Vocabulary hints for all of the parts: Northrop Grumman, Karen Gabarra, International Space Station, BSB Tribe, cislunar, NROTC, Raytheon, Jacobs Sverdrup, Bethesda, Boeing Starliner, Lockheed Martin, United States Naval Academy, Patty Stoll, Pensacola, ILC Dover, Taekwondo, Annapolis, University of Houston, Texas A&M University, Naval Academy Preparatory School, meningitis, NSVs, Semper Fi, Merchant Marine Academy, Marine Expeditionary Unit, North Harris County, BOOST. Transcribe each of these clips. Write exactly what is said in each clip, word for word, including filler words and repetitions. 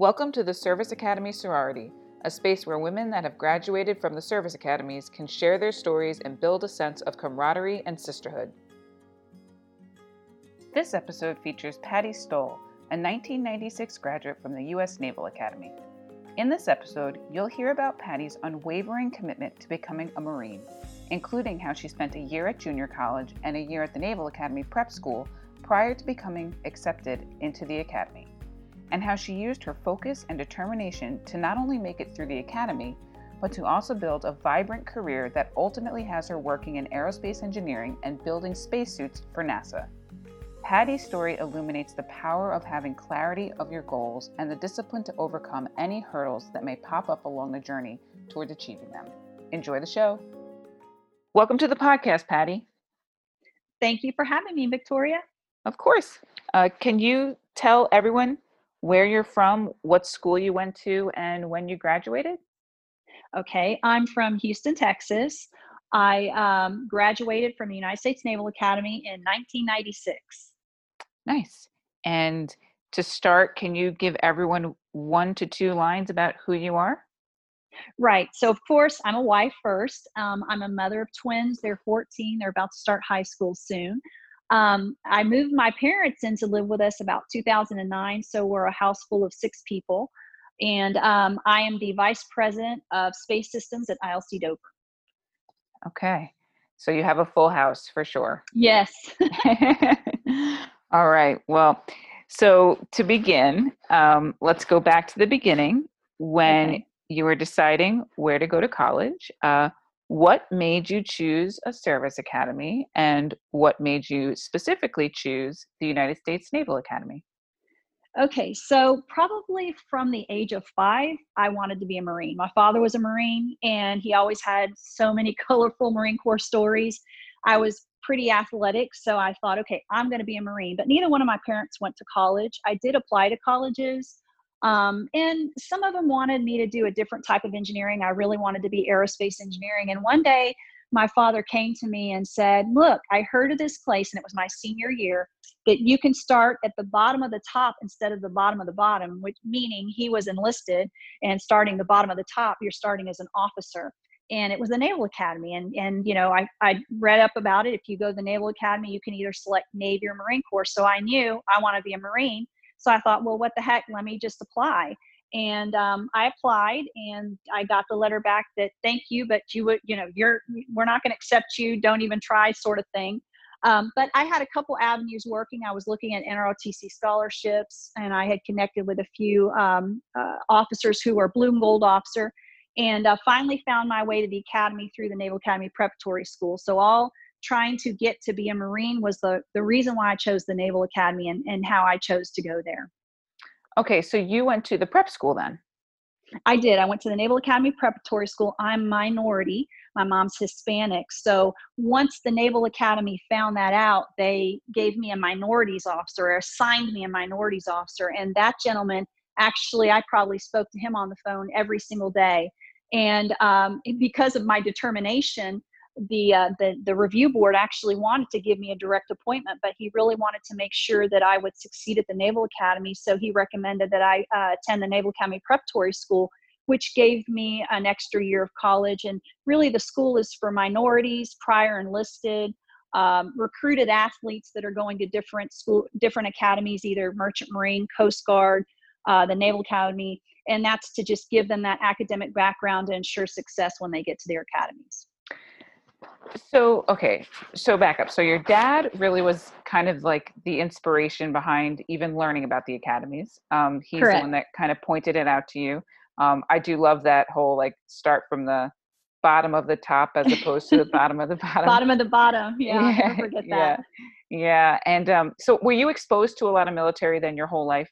Welcome to the Service Academy Sorority, a space where women that have graduated from the service academies can share their stories and build a sense of camaraderie and sisterhood. This episode features Patty Stoll, a nineteen ninety-six graduate from the U S Naval Academy. In this episode, you'll hear about Patty's unwavering commitment to becoming a Marine, including how she spent a year at junior college and a year at the Naval Academy Prep School prior to becoming accepted into the Academy, and how she used her focus and determination to not only make it through the Academy, but to also build a vibrant career that ultimately has her working in aerospace engineering and building spacesuits for NASA. Patty's story illuminates the power of having clarity of your goals and the discipline to overcome any hurdles that may pop up along the journey towards achieving them. Enjoy the show. Welcome to the podcast, Patty. Thank you for having me, Victoria. Of course. Uh, can you tell everyone where you're from, what school you went to, and when you graduated? Okay, I'm from Houston, Texas. I um, graduated from the United States Naval Academy in nineteen ninety-six. Nice. And to start, can you give everyone one to two lines about who you are? Right. So, of course, I'm a wife first. Um, I'm a mother of twins. They're fourteen. They're about to start high school soon. Um, I moved my parents in to live with us about two thousand nine, so we're a house full of six people, and um, I am the Vice President of Space Systems at I L C Dover. Okay, so you have a full house for sure. Yes. All right, well, so to begin, um, let's go back to the beginning when okay. you were deciding where to go to college. Uh, What made you choose a service academy, and what made you specifically choose the United States Naval Academy? Okay, so probably from the age of five, I wanted to be a Marine. My father was a Marine, and he always had so many colorful Marine Corps stories. I was pretty athletic, so I thought, okay, I'm going to be a Marine. But neither one of my parents went to college. I did apply to colleges. Um, and some of them wanted me to do a different type of engineering. I really wanted to be aerospace engineering. And one day my father came to me and said, look, I heard of this place, and it was my senior year, that you can start at the bottom of the top instead of the bottom of the bottom, which meaning he was enlisted, and starting the bottom of the top, you're starting as an officer. And it was the Naval Academy. And, and you know, I, I read up about it. If you go to the Naval Academy, you can either select Navy or Marine Corps. So I knew I want to be a Marine. So I thought, well, what the heck, let me just apply. And um, I applied, and I got the letter back that thank you, but you would, you know, you're, we're not going to accept you. Don't even try, sort of thing. Um, but I had a couple avenues working. I was looking at N R O T C scholarships, and I had connected with a few um, uh, officers who were Blue and Gold officer, and uh, finally found my way to the academy through the Naval Academy Preparatory School. So all trying to get to be a Marine was the, the reason why I chose the Naval Academy, and, and how I chose to go there. Okay, so you went to the prep school then? I did. I went to the Naval Academy Preparatory School. I'm minority. My mom's Hispanic. So once the Naval Academy found that out, they gave me a minorities officer, or assigned me a minorities officer. And that gentleman, actually, I probably spoke to him on the phone every single day. And um, because of my determination, The, uh, the the review board actually wanted to give me a direct appointment, but he really wanted to make sure that I would succeed at the Naval Academy. So he recommended that I uh, attend the Naval Academy Preparatory School, which gave me an extra year of college. And really the school is for minorities, prior enlisted, um, recruited athletes that are going to different school, different academies, either Merchant Marine, Coast Guard, uh, the Naval Academy. And that's to just give them that academic background to ensure success when they get to their academies. So, okay, so back up. So your dad really was kind of like the inspiration behind even learning about the academies. Um, he's Correct. The one that kind of pointed it out to you. Um, I do love that whole, like, start from the bottom of the top as opposed to the bottom of the bottom. Bottom of the bottom, yeah, yeah, I forget that. Yeah, yeah. And um, so were you exposed to a lot of military then your whole life?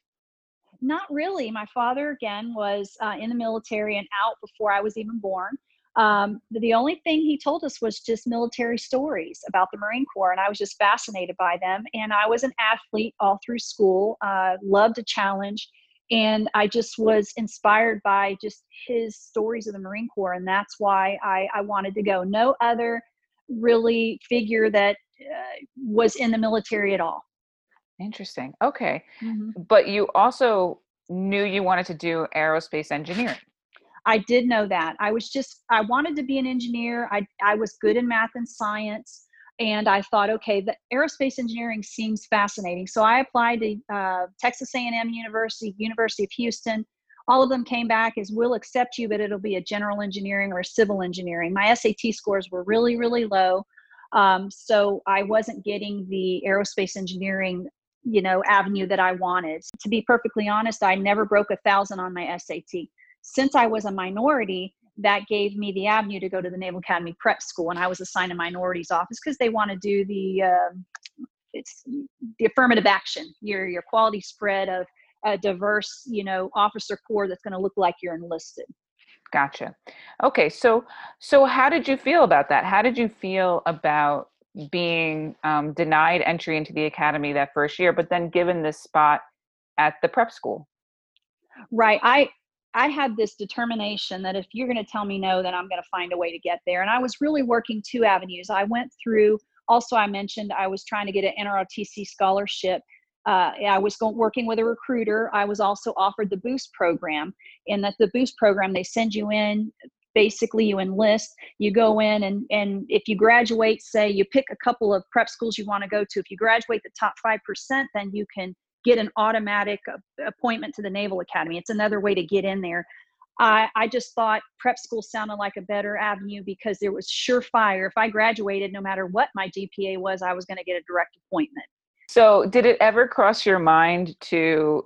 Not really. My father, again, was uh, in the military and out before I was even born. Um, the only thing he told us was just military stories about the Marine Corps, and I was just fascinated by them. And I was an athlete all through school, uh, loved a challenge, and I just was inspired by just his stories of the Marine Corps, and that's why I, I wanted to go. No other really figure that uh, was in the military at all. Interesting. Okay. Mm-hmm. But you also knew you wanted to do aerospace engineering. I did know that. I was just, I wanted to be an engineer. I, I was good in math and science. And I thought, okay, the aerospace engineering seems fascinating. So I applied to uh, Texas A and M University, University of Houston. All of them came back as, we'll accept you, but it'll be a general engineering or civil engineering. My S A T scores were really, really low. Um, so I wasn't getting the aerospace engineering, you know, avenue that I wanted. To be perfectly honest, I never broke a thousand on my S A T. Since I was a minority, that gave me the avenue to go to the Naval Academy Prep School, and I was assigned a minorities office because they want to do the uh, it's the affirmative action, your your quality spread of a diverse, you know, officer corps that's going to look like you're enlisted. Gotcha. Okay, so so how did you feel about that? How did you feel about being um, denied entry into the academy that first year, but then given this spot at the prep school? Right, I. I had this determination that if you're going to tell me no, then I'm going to find a way to get there. And I was really working two avenues. I went through, also I mentioned, I was trying to get an N R O T C scholarship. Uh, I was going, working with a recruiter. I was also offered the BOOST program, and that the BOOST program, they send you in, basically you enlist, you go in, and, and if you graduate, say you pick a couple of prep schools you want to go to. If you graduate the top five percent, then you can get an automatic appointment to the Naval Academy. It's another way to get in there. I, I just thought prep school sounded like a better avenue because there was surefire. If I graduated, no matter what my G P A was, I was going to get a direct appointment. So did it ever cross your mind to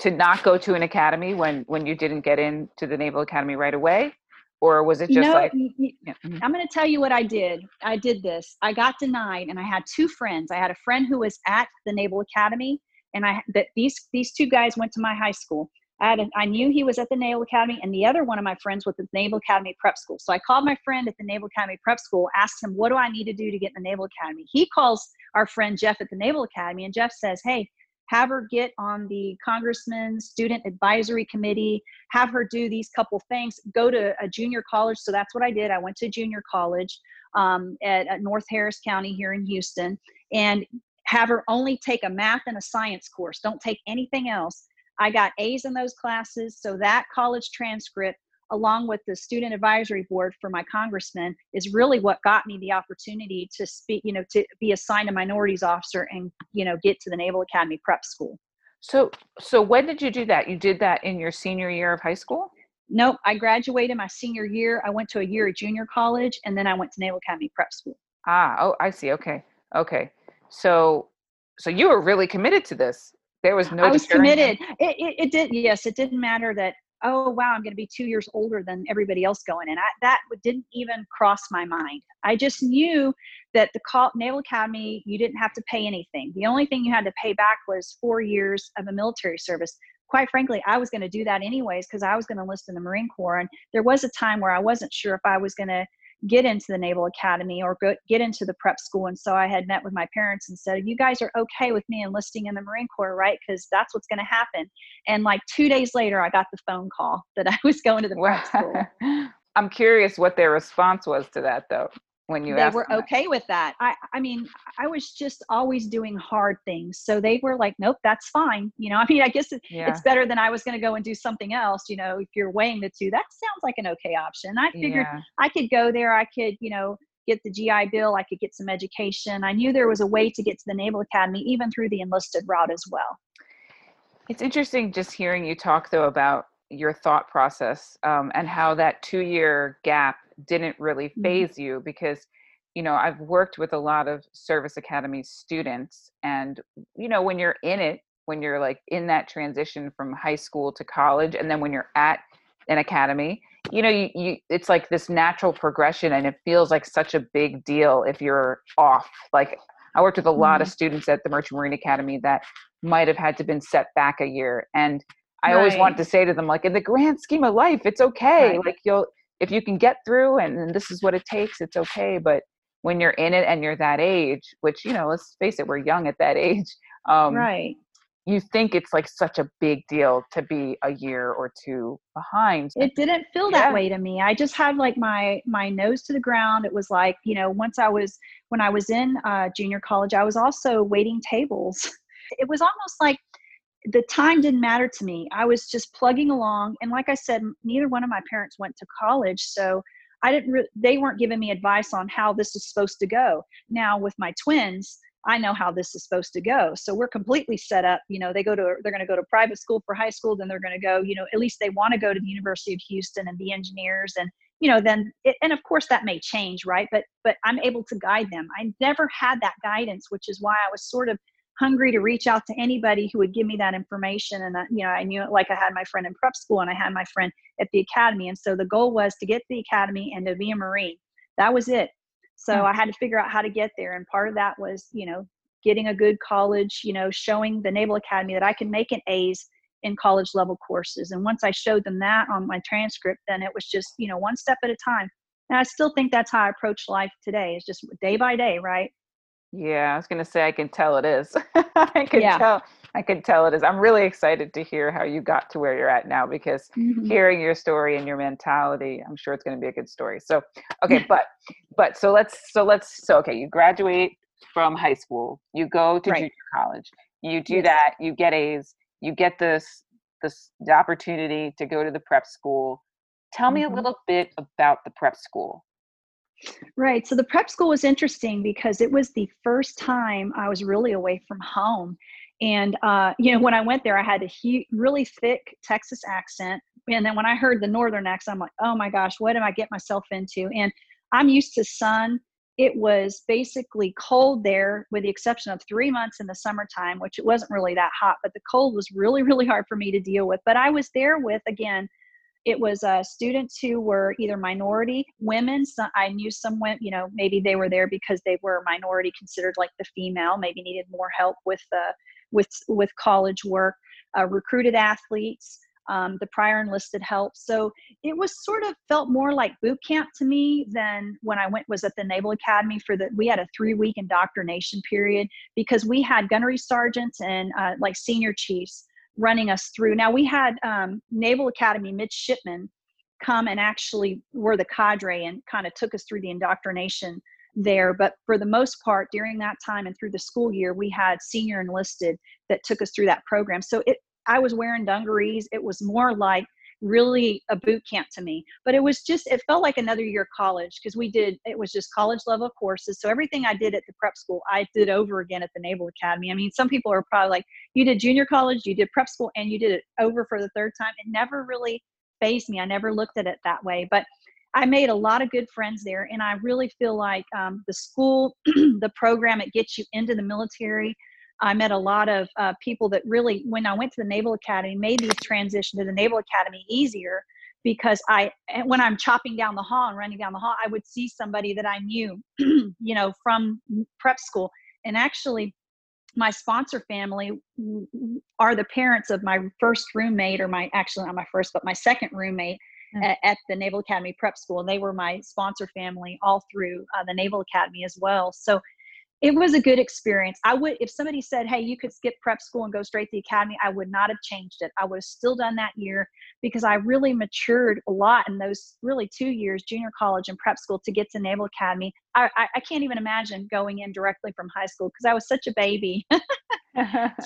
to not go to an academy when, when you didn't get into the Naval Academy right away? Or was it just you know, like, yeah. I'm going to tell you what I did. I did this. I got denied, and I had two friends. I had a friend who was at the Naval Academy, and I that these these two guys went to my high school. I had a, I knew he was at the Naval Academy, and the other one of my friends was at the Naval Academy Prep School. So I called my friend at the Naval Academy Prep School, asked him, what do I need to do to get in the Naval Academy? He calls our friend Jeff at the Naval Academy, and Jeff says, hey, have her get on the Congressman's Student Advisory Committee, have her do these couple things, go to a junior college. So that's what I did. I went to junior college um, at, at North Harris County here in Houston, and have her only take a math and a science course. Don't take anything else. I got A's in those classes. So that college transcript, along with the student advisory board for my congressman, is really what got me the opportunity to speak, you know, to be assigned a minorities officer and, you know, get to the Naval Academy Prep School. So, so when did you do that? You did that in your senior year of high school? Nope. I graduated my senior year. I went to a year at junior college, and then I went to Naval Academy Prep School. Ah, oh, I see. Okay. Okay. So, so you were really committed to this. There was no. I was committed. It, it it did. Yes, it didn't matter that. Oh wow, I'm going to be two years older than everybody else going in. I, that didn't even cross my mind. I just knew that the call, Naval Academy, you didn't have to pay anything. The only thing you had to pay back was four years of a military service. Quite frankly, I was going to do that anyways because I was going to enlist in the Marine Corps, and there was a time where I wasn't sure if I was going to get into the Naval Academy or go, get into the prep school. And so I had met with my parents and said, you guys are okay with me enlisting in the Marine Corps, right? Because that's what's going to happen. And like two days later, I got the phone call that I was going to the prep school. I'm curious what their response was to that, though, when you they asked were them okay that. with that. I, I mean, I was just always doing hard things. So they were like, nope, that's fine. You know, I mean, I guess it, yeah. it's better than I was going to go and do something else. You know, if you're weighing the two, that sounds like an okay option. I figured yeah. I could go there. I could, you know, get the G I Bill. I could get some education. I knew there was a way to get to the Naval Academy, even through the enlisted route as well. It's interesting just hearing you talk, though, about your thought process um, and how that two-year gap didn't really phase you, because, you know, I've worked with a lot of service academy students, and, you know, when you're in it, when you're like in that transition from high school to college, and then when you're at an academy, you know, you, you it's like this natural progression, and it feels like such a big deal if you're off. Like I worked with a lot mm-hmm. of students at the Merchant Marine Academy that might have had to been set back a year, and I right. always want to say to them, like, in the grand scheme of life, it's okay. Right. Like you'll if you can get through and, and this is what it takes, it's okay. But when you're in it and you're that age, which, you know, let's face it, we're young at that age. Um, right. You think it's like such a big deal to be a year or two behind. It didn't feel yeah. that way to me. I just had like my, my nose to the ground. It was like, you know, once I was, when I was in uh, junior college, I was also waiting tables. It was almost like, the time didn't matter to me. I was just plugging along. And like I said, neither one of my parents went to college. So I didn't, re- they weren't giving me advice on how this is supposed to go. Now with my twins, I know how this is supposed to go. So we're completely set up. You know, they go to, they're going to go to private school for high school. Then they're going to go, you know, at least they want to go to the University of Houston and be engineers. And, you know, then, it, and of course that may change, right? But, but I'm able to guide them. I never had that guidance, which is why I was sort of hungry to reach out to anybody who would give me that information. And that, you know, I knew it, like I had my friend in prep school and I had my friend at the academy. And so the goal was to get to the academy and to be a Marine. That was it. So I had to figure out how to get there. And part of that was, you know, getting a good college, you know, showing the Naval Academy that I can make an A's in college level courses. And once I showed them that on my transcript, then it was just, you know, one step at a time. And I still think that's how I approach life today. It's just day by day, right? Yeah, I was going to say, I can tell it is. I can yeah. tell. I can tell it is. I'm really excited to hear how you got to where you're at now, because mm-hmm. hearing your story and your mentality, I'm sure it's going to be a good story. So, okay, but but so let's so let's so okay, you graduate from high school, you go to right. junior college, you do yes. that, you get A's, you get this this the opportunity to go to the prep school. Tell mm-hmm. me a little bit about the prep school. Right. So the prep school was interesting because it was the first time I was really away from home. And, uh, you know, when I went there, I had a huge, really thick Texas accent. And then when I heard the Northern accent, I'm like, oh my gosh, what did I get myself into? And I'm used to sun. It was basically cold there with the exception of three months in the summertime, which it wasn't really that hot, but the cold was really, really hard for me to deal with. But I was there with, again, it was uh, students who were either minority women. So I knew some women, you know, maybe they were there because they were minority, considered like the female, maybe needed more help with uh, with with college work, uh, recruited athletes, um, the prior enlisted help. So it was sort of felt more like boot camp to me than when I went was at the Naval Academy for the, we had a three week indoctrination period because we had gunnery sergeants and uh, like senior chiefs running us through. Now we had um, Naval Academy midshipmen come and actually were the cadre and kind of took us through the indoctrination there. But for the most part, during that time and through the school year, we had senior enlisted that took us through that program. So it, I was wearing dungarees. It was more like really a boot camp to me, but it was just, it felt like another year of college because we did, it was just college level courses. So everything I did at the prep school, I did over again at the Naval Academy. I mean, some people are probably like, you did junior college, you did prep school, and you did it over for the third time. It never really fazed me. I never looked at it that way, but I made a lot of good friends there. And I really feel like um, the school, the program, it gets you into the military. I met a lot of uh, people that really, when I went to the Naval Academy, made the transition to the Naval Academy easier because I, when I'm chopping down the hall and running down the hall, I would see somebody that I knew, you know, from prep school. And actually my sponsor family are the parents of my first roommate or my, actually not my first, but my second roommate mm-hmm. at, at the Naval Academy prep school. And they were my sponsor family all through uh, the Naval Academy as well. So it was a good experience. I would, if somebody said, hey, you could skip prep school and go straight to the academy, I would not have changed it. I would have still done that year because I really matured a lot in those really two years, junior college and prep school, to get to Naval Academy. I, I, I can't even imagine going in directly from high school because I was such a baby.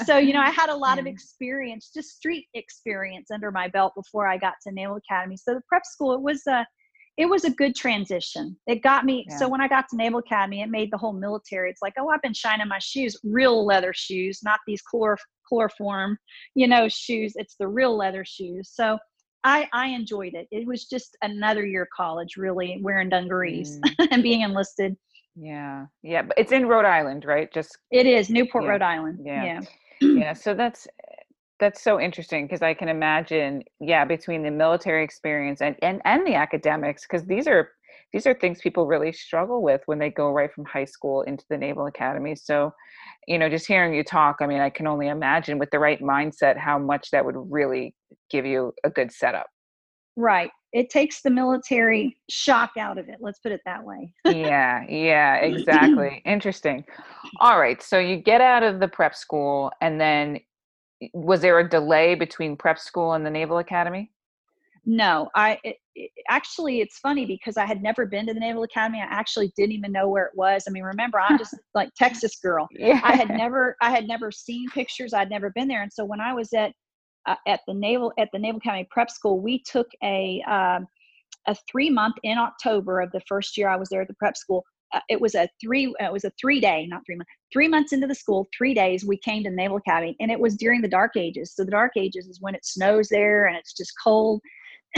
So, you know, I had a lot of experience, just street experience under my belt before I got to Naval Academy. So the prep school, it was a, it was a good transition. It got me. Yeah. So when I got to Naval Academy, it made the whole military. It's like, oh, I've been shining my shoes, real leather shoes, not these chlor- chloroform, you know, shoes. It's the real leather shoes. So I, I enjoyed it. It was just another year of college, really, wearing dungarees mm. and being enlisted. Yeah. Yeah. But it's in Rhode Island, right? Just It is Newport, yeah. Rhode Island. Yeah. Yeah. yeah. So that's, That's so interesting because I can imagine, yeah, between the military experience and, and, and the academics, because these are these are things people really struggle with when they go right from high school into the Naval Academy. So, you know, just hearing you talk, I mean, I can only imagine with the right mindset how much that would really give you a good setup. Right. It takes the military shock out of it. Let's put it that way. yeah. Yeah, exactly. Interesting. All right. So you get out of the prep school and then was there a delay between prep school and the Naval Academy? No, I it, it, actually, it's funny because I had never been to the Naval Academy. I actually didn't even know where it was. I mean, remember, I'm just like Texas girl. Yeah. I had never, I had never seen pictures. I'd never been there. And so when I was at uh, at the Naval at the Naval Academy Prep School, we took a um, a three month in October of the first year I was there at the prep school. Uh, it was a three it was a three day, not three months, three months into the school, three days we came to the Naval Academy, and it was during the Dark Ages. So the Dark Ages is when it snows there and it's just cold.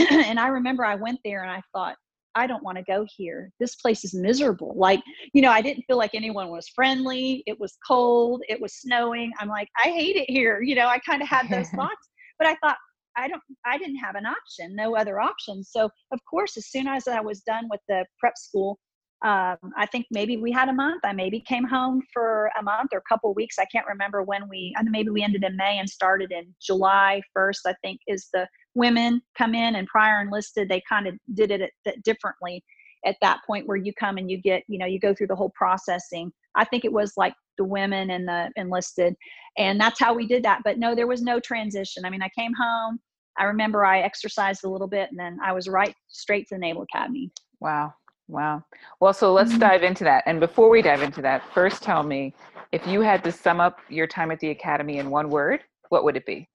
And I remember I went there and I thought, I don't want to go here. This place is miserable. Like, you know, I didn't feel like anyone was friendly. It was cold. It was snowing. I'm like, I hate it here. You know, I kind of had those thoughts, but I thought, I don't, I didn't have an option, no other option. So of course, as soon as I was done with the prep school, um, I think maybe we had a month. I maybe came home for a month or a couple of weeks. I can't remember when we, I mean, maybe we ended in May and started in July first, I think is the women come in, and prior enlisted, they kind of did it at, that differently at that point, where you come and you get, you know, you go through the whole processing. I think it was like the women and the enlisted, and that's how we did that. But no, there was no transition. I mean, I came home. I remember I exercised a little bit, and then I was right straight to the Naval Academy. Wow. Wow. Well, so let's mm-hmm. dive into that. And before we dive into that, first tell me, if you had to sum up your time at the Academy in one word, what would it be?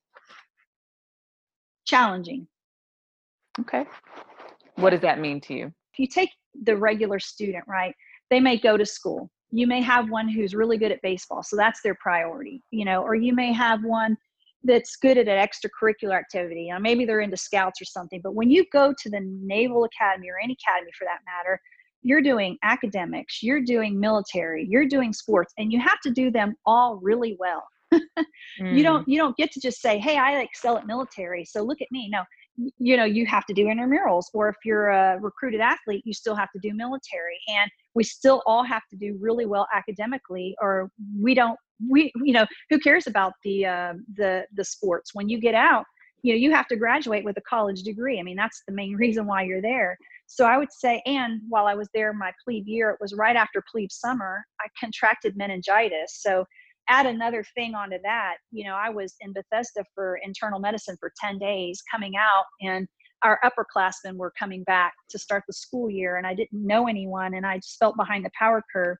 Challenging. Okay. What does that mean to you? If you take the regular student, right, they may go to school. You may have one who's really good at baseball, so that's their priority, you know, or you may have one that's good at an extracurricular activity. Or maybe they're into scouts or something. But when you go to the Naval Academy, or any academy for that matter, you're doing academics, you're doing military, you're doing sports, and you have to do them all really well. You don't, you don't get to just say, hey, I excel at military, so look at me. No, you know, you have to do intramurals, or if you're a recruited athlete, you still have to do military. And we still all have to do really well academically, or we don't, we, you know, who cares about the, uh, the, the sports when you get out? You know, you have to graduate with a college degree. I mean, that's the main reason why you're there. So I would say, and while I was there, my plebe year, it was right after plebe summer, I contracted meningitis. So add another thing onto that. You know, I was in Bethesda for internal medicine for ten days coming out, and our upperclassmen were coming back to start the school year, and I didn't know anyone, and I just felt behind the power curve.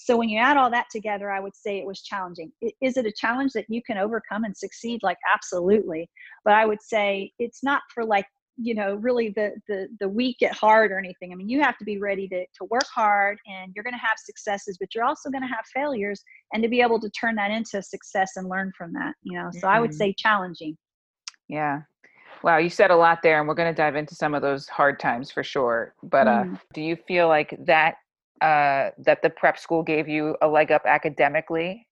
So when you add all that together, I would say it was challenging. Is it a challenge that you can overcome and succeed? Like, absolutely. But I would say it's not for like, you know, really the, the, the weak at heart or anything. I mean, you have to be ready to, to work hard, and you're going to have successes, but you're also going to have failures, and to be able to turn that into success and learn from that, you know? So mm-hmm. I would say challenging. Yeah. Wow. You said a lot there, and we're going to dive into some of those hard times for sure. But uh, mm. do you feel like that, uh, that the prep school gave you a leg up academically?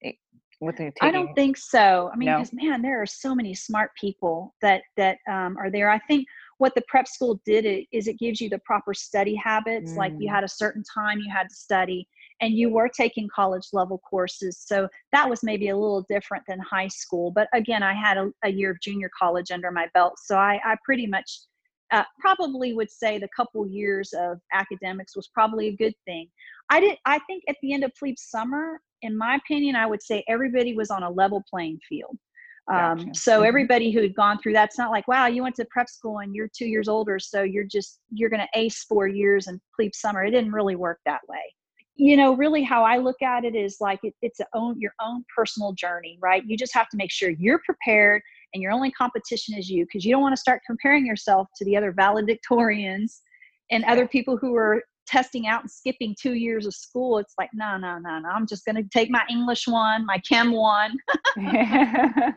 With taking, I don't think so. I mean, no? 'Cause man, there are so many smart people that, that um, are there. I think what the prep school did is it gives you the proper study habits. Mm. Like, you had a certain time you had to study, and you were taking college level courses. So that was maybe a little different than high school. But again, I had a, a year of junior college under my belt. So I, I pretty much uh, probably would say the couple years of academics was probably a good thing. I did. I think at the end of plebe summer, in my opinion, I would say everybody was on a level playing field. Um, gotcha. So everybody who had gone through that, it's not like, wow, you went to prep school and you're two years older, so you're just, you're going to ace four years in plebe summer. It didn't really work that way. You know, really how I look at it is like, it, it's a own, your own personal journey, right? You just have to make sure you're prepared, and your only competition is you, because you don't want to start comparing yourself to the other valedictorians and other people who are testing out and skipping two years of school. It's like, no, no, no, no. I'm just going to take my English one, my chem one. Yeah.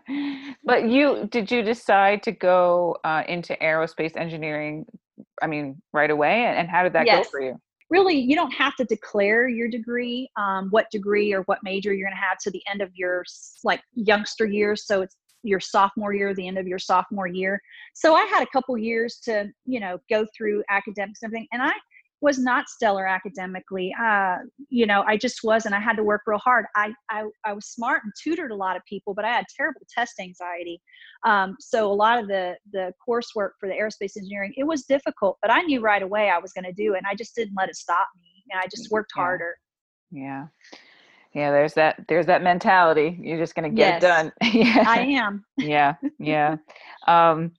But you, did you decide to go uh, into aerospace engineering? I mean, right away. And how did that yes. go for you? Really, you don't have to declare your degree, um, what degree or what major you're going to have to the end of your like youngster years. So it's your sophomore year, the end of your sophomore year. So I had a couple years to, you know, go through academics and everything. And I was not stellar academically. Uh, you know, I just wasn't. I had to work real hard. I, I, I was smart and tutored a lot of people, but I had terrible test anxiety. Um, so a lot of the, the coursework for the aerospace engineering, it was difficult, but I knew right away I was going to do it. And I just didn't let it stop me. And I just worked yeah. harder. Yeah. Yeah, there's that there's that mentality. You're just going to get yes, it done. Yeah. I am. Yeah, yeah. Um,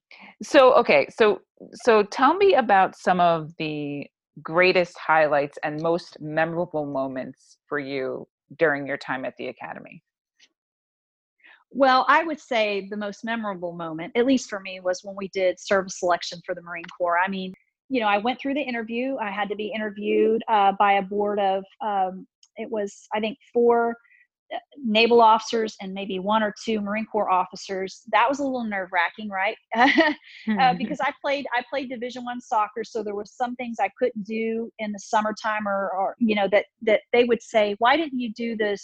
so, okay, so so tell me about some of the greatest highlights and most memorable moments for you during your time at the Academy. Well, I would say the most memorable moment, at least for me, was when we did service selection for the Marine Corps. I mean, you know, I went through the interview. I had to be interviewed uh, by a board of... Um, It was, I think, four naval officers and maybe one or two Marine Corps officers. That was a little nerve-wracking, right? uh, because I played, I played Division I soccer, so there were some things I couldn't do in the summertime, or, or you know, that that they would say, "Why didn't you do this?"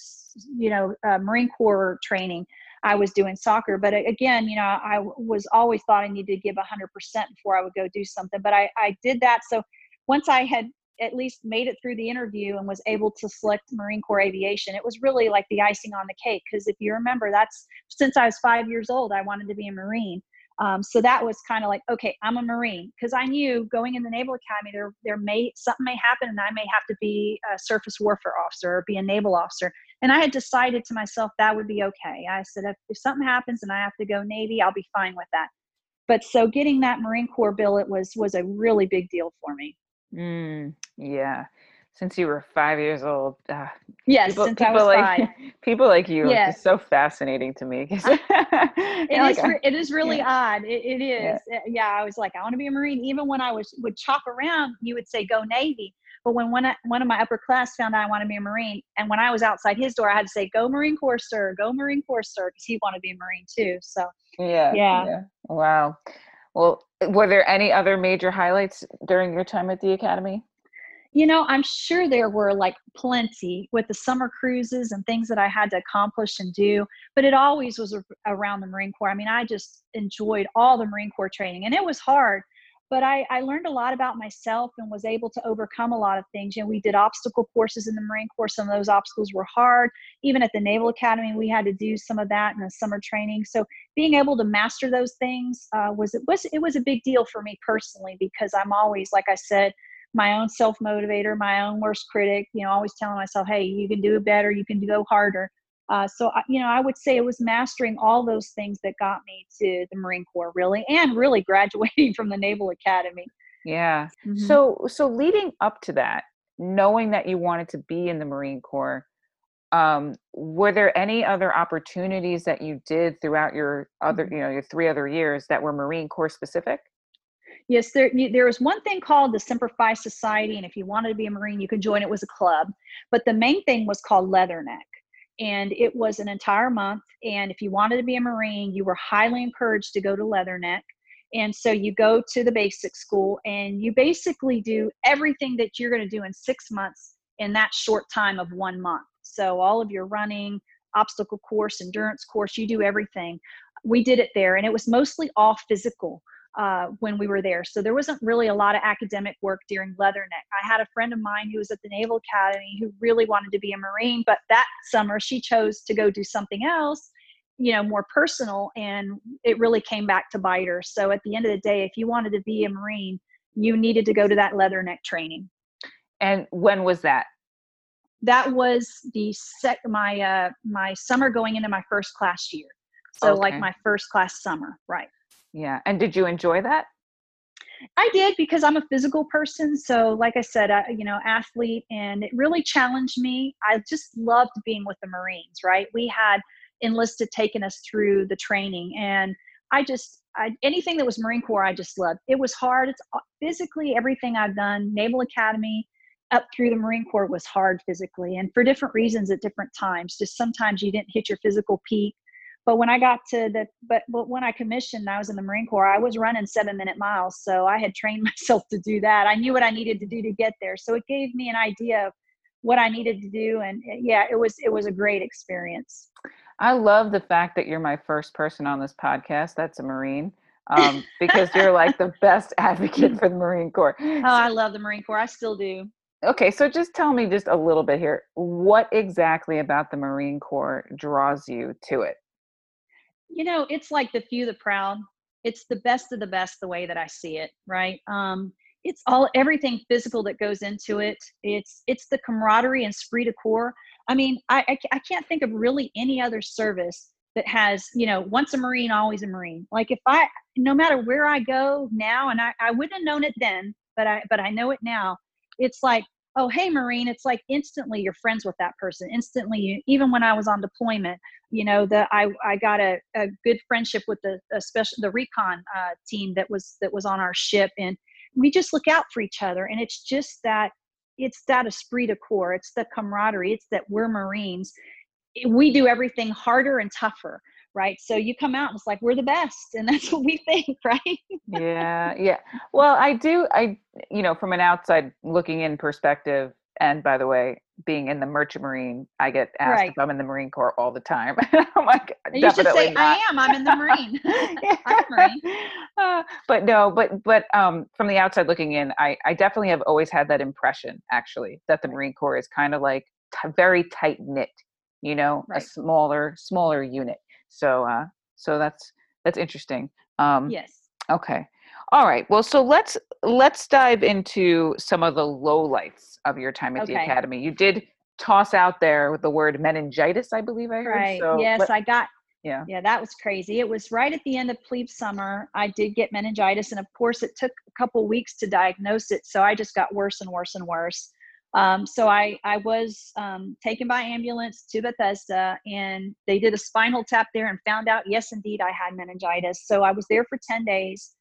You know, uh, Marine Corps training. I was doing soccer, but again, you know, I was always thought I needed to give one hundred percent before I would go do something, but I, I did that. So once I had at least made it through the interview and was able to select Marine Corps Aviation, it was really like the icing on the cake. Because if you remember, that's since I was five years old, I wanted to be a Marine. Um, so that was kind of like, okay, I'm a Marine. Because I knew going in the Naval Academy, there there may something may happen, and I may have to be a surface warfare officer or be a naval officer. And I had decided to myself that would be okay. I said, if, if something happens and I have to go Navy, I'll be fine with that. But so getting that Marine Corps billet was was a really big deal for me. Mm, yeah. Since you were five years old. Uh, yes, people, since people I was like, five. People like you yes. are just so fascinating to me. I, it, is, like, re- it is really yeah. odd. It, it is. Yeah. yeah, I was like, I want to be a Marine. Even when I was would chop around, you would say, go Navy. But when one, one of my upper class found out I want to be a Marine, and when I was outside his door, I had to say, go Marine Corps, sir. Go Marine Corps, sir. Because he wanted to be a Marine, too. So, yeah. Yeah. yeah. Wow. Well, were there any other major highlights during your time at the Academy? You know, I'm sure there were like plenty with the summer cruises and things that I had to accomplish and do, but it always was around the Marine Corps. I mean, I just enjoyed all the Marine Corps training, and it was hard, but I, I learned a lot about myself and was able to overcome a lot of things. You know, we did obstacle courses in the Marine Corps. Some of those obstacles were hard. Even at the Naval Academy, we had to do some of that in the summer training. So being able to master those things uh, was, it was, it was a big deal for me personally, because I'm always, like I said, my own self-motivator, my own worst critic, you know, always telling myself, hey, you can do it better. You can go harder. Uh, so, I, you know, I would say it was mastering all those things that got me to the Marine Corps, really, and really graduating from the Naval Academy. Yeah. Mm-hmm. So, so leading up to that, knowing that you wanted to be in the Marine Corps, um, were there any other opportunities that you did throughout your other, you know, your three other years that were Marine Corps specific? Yes, there there was one thing called the Semper Fi Society, and if you wanted to be a Marine, you could join. It was a club, but the main thing was called Leatherneck. And it was an entire month. And if you wanted to be a Marine, you were highly encouraged to go to Leatherneck. And so you go to the basic school and you basically do everything that you're going to do in six months in that short time of one month. So all of your running, obstacle course, endurance course, you do everything. We did it there, and it was mostly all physical uh, when we were there. So there wasn't really a lot of academic work during Leatherneck. I had a friend of mine who was at the Naval Academy who really wanted to be a Marine, but that summer she chose to go do something else, you know, more personal, and it really came back to bite her. So at the end of the day, if you wanted to be a Marine, you needed to go to that Leatherneck training. And when was that? That was the sec- my, uh, my summer going into my first class year. So okay. like my first class summer, right. Yeah. And did you enjoy that? I did, because I'm a physical person. So like I said, I, you know, athlete, and it really challenged me. I just loved being with the Marines, right? We had enlisted taking us through the training, and I just, I, anything that was Marine Corps, I just loved. It was hard. It's physically everything I've done, Naval Academy up through the Marine Corps, was hard physically, and for different reasons at different times. Just sometimes you didn't hit your physical peak. But when I got to the, but, but when I commissioned, I was in the Marine Corps, I was running seven minute miles. So I had trained myself to do that. I knew what I needed to do to get there. So it gave me an idea of what I needed to do. And yeah, it was, it was a great experience. I love the fact that you're my first person on this podcast that's a Marine, um, because you're like the best advocate for the Marine Corps. Oh, I love the Marine Corps. I still do. Okay. So just tell me just a little bit here. What exactly about the Marine Corps draws you to it? You know, it's like the few, the proud. It's the best of the best, the way that I see it, right? Um, it's all, everything physical that goes into it. It's, it's the camaraderie and esprit de corps. I mean, I, I, I can't think of really any other service that has, you know, once a Marine, always a Marine. Like if I, no matter where I go now, and I, I wouldn't have known it then, but I, but I know it now. It's like, oh, hey, Marine, it's like instantly you're friends with that person. Instantly, even when I was on deployment, you know, the, I, I got a, a good friendship with the a special, the recon uh, team that was, that was on our ship. And we just look out for each other. And it's just that, it's that esprit de corps. It's the camaraderie. It's that we're Marines. We do everything harder and tougher, right? So you come out and it's like, we're the best. And that's what we think, right? Yeah. Yeah. Well, I do, I, you know, from an outside looking in perspective, and by the way, being in the Merchant Marine, I get asked right. if I'm in the Marine Corps all the time. I'm like, you definitely should say, not. I am, I'm in the Marine. I'm a Marine. Uh, but no, but, but um, from the outside looking in, I, I definitely have always had that impression actually, that the Marine Corps is kind of like t- very tight knit, you know, right. a smaller, smaller unit. So, uh, so that's, that's interesting. Um, yes. Okay. All right. Well, so let's, let's dive into some of the lowlights of your time at okay. the Academy. You did toss out there with the word meningitis, I believe I heard. Right. So yes, let, I got, yeah, yeah, that was crazy. It was right at the end of plebe summer. I did get meningitis. And of course it took a couple weeks to diagnose it. So I just got worse and worse and worse. Um, so I, I was, um, taken by ambulance to Bethesda, and they did a spinal tap there and found out, yes, indeed, I had meningitis. So I was there for ten days.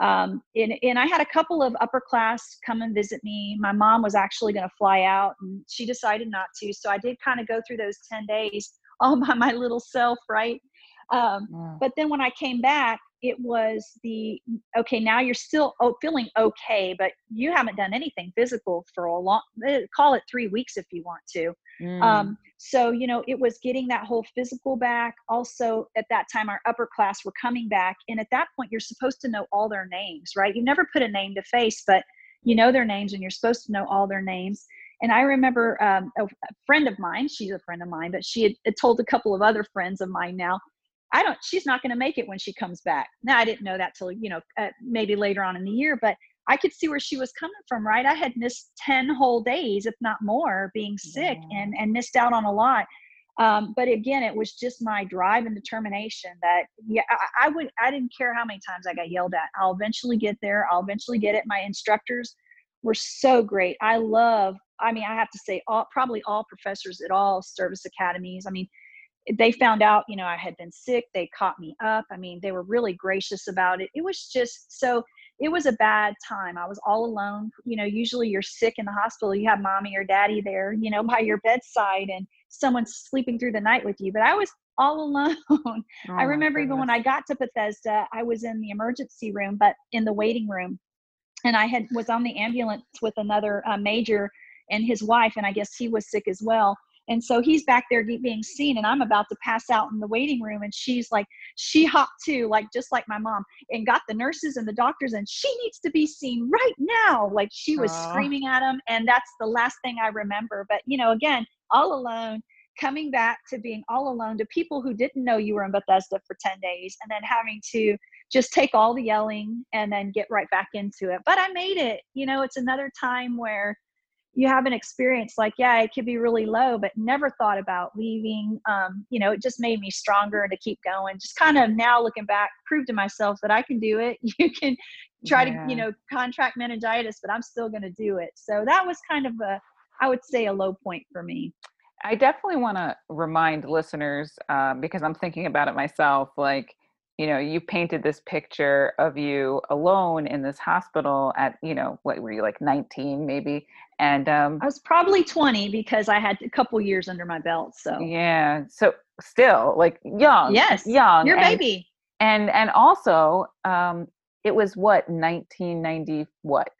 Um, and, and I had a couple of upper class come and visit me. My mom was actually going to fly out and she decided not to. So I did kind of go through those ten days all by my little self. Right. Um, yeah. But then when I came back, it was the, okay, now you're still feeling okay, but you haven't done anything physical for a long, call it three weeks if you want to. Mm. Um, so, you know, it was getting that whole physical back. Also at that time, our upper class were coming back. And at that point, you're supposed to know all their names, right? You never put a name to face, but you know their names and you're supposed to know all their names. And I remember um, a, a friend of mine, she's a friend of mine, but she had, had told a couple of other friends of mine now, I don't, she's not going to make it when she comes back. Now I didn't know that till, you know, uh, maybe later on in the year, but I could see where she was coming from, right? I had missed ten whole days, if not more, being sick yeah. and, and missed out on a lot. Um, but again, it was just my drive and determination that yeah, I, I would, I didn't care how many times I got yelled at. I'll eventually get there. I'll eventually get it. My instructors were so great. I love, I mean, I have to say all, probably all professors at all service academies. I mean, they found out, you know, I had been sick. They caught me up. I mean, they were really gracious about it. It was just, so it was a bad time. I was all alone. You know, usually you're sick in the hospital. You have mommy or daddy there, you know, by your bedside and someone's sleeping through the night with you. But I was all alone. Oh, I remember even when I got to Bethesda, I was in the emergency room, but in the waiting room. And I had was on the ambulance with another uh, major and his wife. And I guess he was sick as well. And so he's back there being seen and I'm about to pass out in the waiting room. And she's like, she hopped to like, just like my mom and got the nurses and the doctors and she needs to be seen right now. Like she was Aww. Screaming at him. And that's the last thing I remember. But you know, again, all alone, coming back to being all alone to people who didn't know you were in Bethesda for ten days and then having to just take all the yelling and then get right back into it. But I made it, you know, it's another time where you have an experience like, yeah, it could be really low, but never thought about leaving. Um, you know, it just made me stronger to keep going. Just kind of now looking back, proved to myself that I can do it. You can try yeah. to, you know, contract meningitis, but I'm still going to do it. So that was kind of a, I would say a low point for me. I definitely want to remind listeners um, because I'm thinking about it myself. Like, you know, you painted this picture of you alone in this hospital at, you know, what were you like nineteen maybe? And um, I was probably twenty because I had a couple years under my belt. So yeah. So still like young, yes, young, your and, baby. And, and also um, it was what, nineteen ninety, what?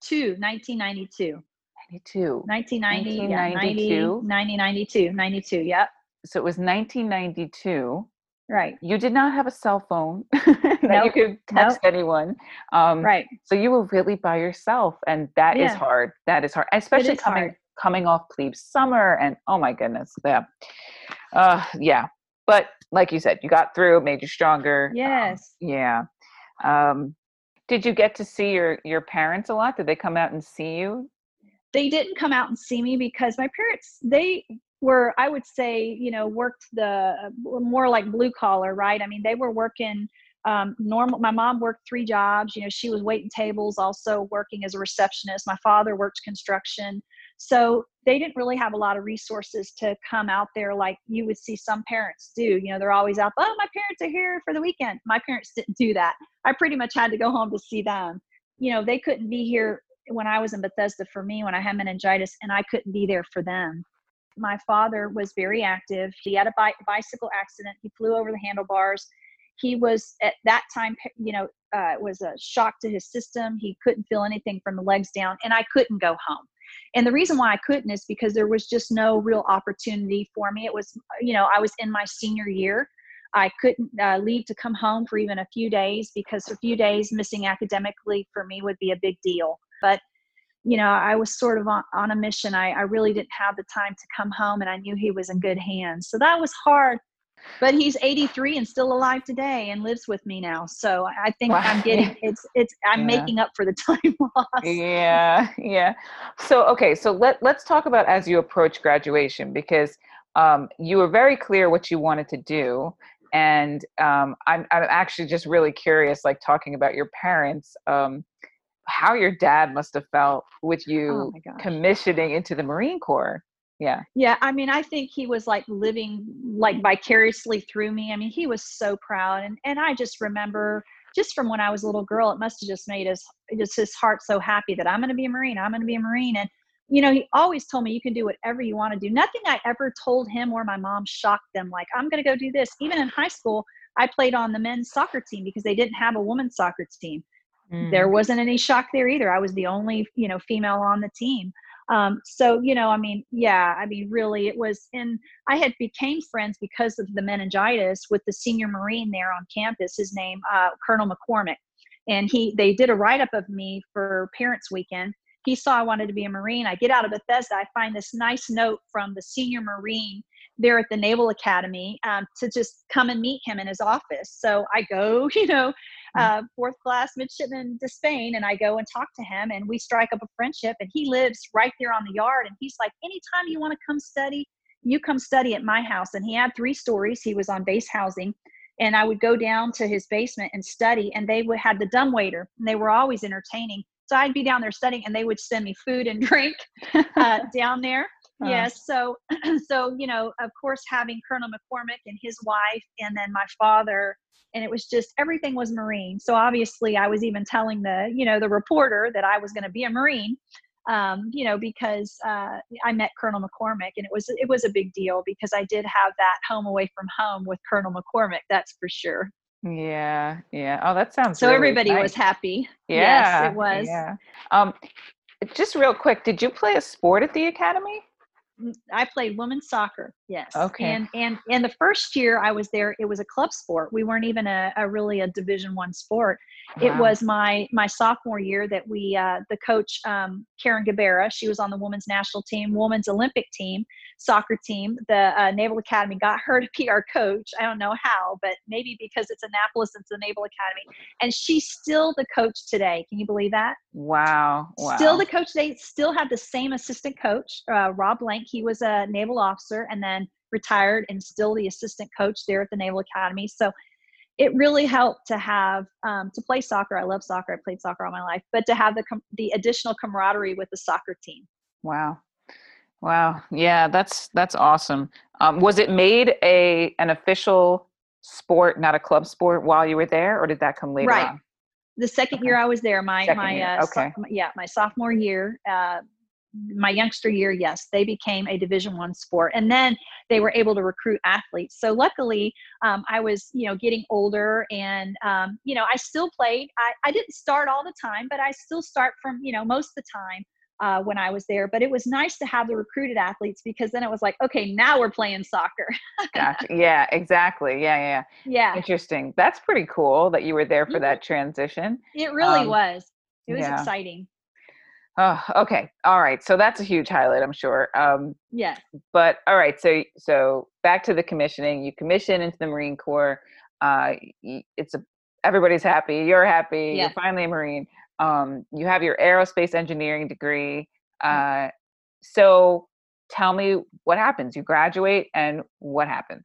Two, nineteen ninety-two. ninety-two. nineteen ninety, nineteen ninety-two. Yeah, ninety, ninety, ninety-two, ninety-two. Yep. So it was nineteen ninety-two. Right. You did not have a cell phone that nope. you could text nope. anyone. Um, right. So you were really by yourself. And that yeah. is hard. That is hard. Especially is coming hard. coming off plebe summer. And oh my goodness. Yeah. Uh, yeah. But like you said, you got through, made you stronger. Yes. Um, yeah. Um, Did you get to see your, your parents a lot? Did they come out and see you? They didn't come out and see me because my parents, they were, I would say, you know, worked the more like blue collar, right? I mean, they were working um, normal. My mom worked three jobs. You know, she was waiting tables, also working as a receptionist. My father worked construction. So they didn't really have a lot of resources to come out there like you would see some parents do. You know, they're always out, oh, my parents are here for the weekend. My parents didn't do that. I pretty much had to go home to see them. You know, they couldn't be here when I was in Bethesda for me when I had meningitis, and I couldn't be there for them. My father was very active. He had a bi- bicycle accident. He flew over the handlebars. He was at that time, you know, uh, it was a shock to his system. He couldn't feel anything from the legs down, and I couldn't go home. And the reason why I couldn't is because there was just no real opportunity for me. It was, you know, I was in my senior year. I couldn't uh, leave to come home for even a few days because a few days missing academically for me would be a big deal. But, you know, I was sort of on, on a mission. I, I really didn't have the time to come home, and I knew he was in good hands. So that was hard. But he's eighty-three and still alive today and lives with me now. So I think wow. I'm getting, it's, it's, I'm yeah. making up for the time lost. Yeah. Yeah. So, okay. So let, let's talk about as you approach graduation, because um, you were very clear what you wanted to do. And um, I'm, I'm actually just really curious, like talking about your parents, um, how your dad must have felt with you oh commissioning into the Marine Corps. Yeah. Yeah. I mean, I think he was like living like vicariously through me. I mean, he was so proud. And, and I just remember just from when I was a little girl, it must've just made his, just his heart so happy that I'm going to be a Marine. I'm going to be a Marine. And, you know, he always told me you can do whatever you want to do. Nothing I ever told him or my mom shocked them. Like, I'm going to go do this. Even in high school, I played on the men's soccer team because they didn't have a women's soccer team. Mm. There wasn't any shock there either. I was the only, you know, female on the team. Um, so, you know, I mean, yeah, I mean, really it was, and I had became friends because of the meningitis with the senior Marine there on campus, his name, uh, Colonel McCormick. And he, they did a write-up of me for Parents Weekend. He saw I wanted to be a Marine. I get out of Bethesda. I find this nice note from the senior Marine there at the Naval Academy, um, to just come and meet him in his office. So I go, you know, uh, fourth class midshipman to Spain, and I go and talk to him, and we strike up a friendship, and he lives right there on the yard. And he's like, anytime you want to come study, you come study at my house. And he had three stories. He was on base housing, and I would go down to his basement and study, and they would had the dumbwaiter, and they were always entertaining. So I'd be down there studying, and they would send me food and drink uh, down there. Uh-huh. Yes. So, so, you know, of course, having Colonel McCormick and his wife, and then my father, and it was just, everything was Marine. So obviously I was even telling the, you know, the reporter that I was going to be a Marine, um, you know, because, uh, I met Colonel McCormick, and it was, it was a big deal because I did have that home away from home with Colonel McCormick. That's for sure. Yeah. Yeah. Oh, that sounds so really everybody nice. Was happy. Yeah, yes, it was. Yeah. Um, just real quick, did you play a sport at the academy? I played women's soccer. Yes. Okay. And, and, and the first year I was there, it was a club sport. We weren't even a, a really a division one sport. Wow. It was my, my sophomore year that we, uh, the coach, um, Karen Gabarra, she was on the women's national team, women's Olympic team, soccer team. The uh, Naval Academy got her to be our coach. I don't know how, but maybe because it's Annapolis, it's the Naval Academy. And she's still the coach today. Can you believe that? Wow. Wow. Still the coach. They still have the same assistant coach, uh, Rob Lank. He was a naval officer and then retired and still the assistant coach there at the Naval Academy. So it really helped to have, um, to play soccer. I love soccer. I played soccer all my life, but to have the, com- the additional camaraderie with the soccer team. Wow. Wow. Yeah. That's, that's awesome. Um, was it made a, an official sport, not a club sport while you were there, or did that come later right. on? The second okay. year I was there, my, second my, year. Uh, okay. so- yeah, my sophomore year, uh, my youngster year, yes, they became a division one sport, and then they were able to recruit athletes. So luckily, um, I was, you know, getting older, and, um, you know, I still played. I, I didn't start all the time, but I still start from, you know, most of the time, uh, when I was there, but it was nice to have the recruited athletes because then it was like, okay, now we're playing soccer. Gotcha. Yeah, exactly. Yeah. Yeah. Yeah. Interesting. That's pretty cool that you were there for yeah. that transition. It really um, was. It was yeah. exciting. Oh, okay. All right. So that's a huge highlight, I'm sure. Um, yeah. But all right. So, so back to the commissioning, you commission into the Marine Corps. Uh, it's a, everybody's happy. You're happy. Yeah. You're finally a Marine. Um, you have your aerospace engineering degree. Uh, so tell me what happens. You graduate and what happens?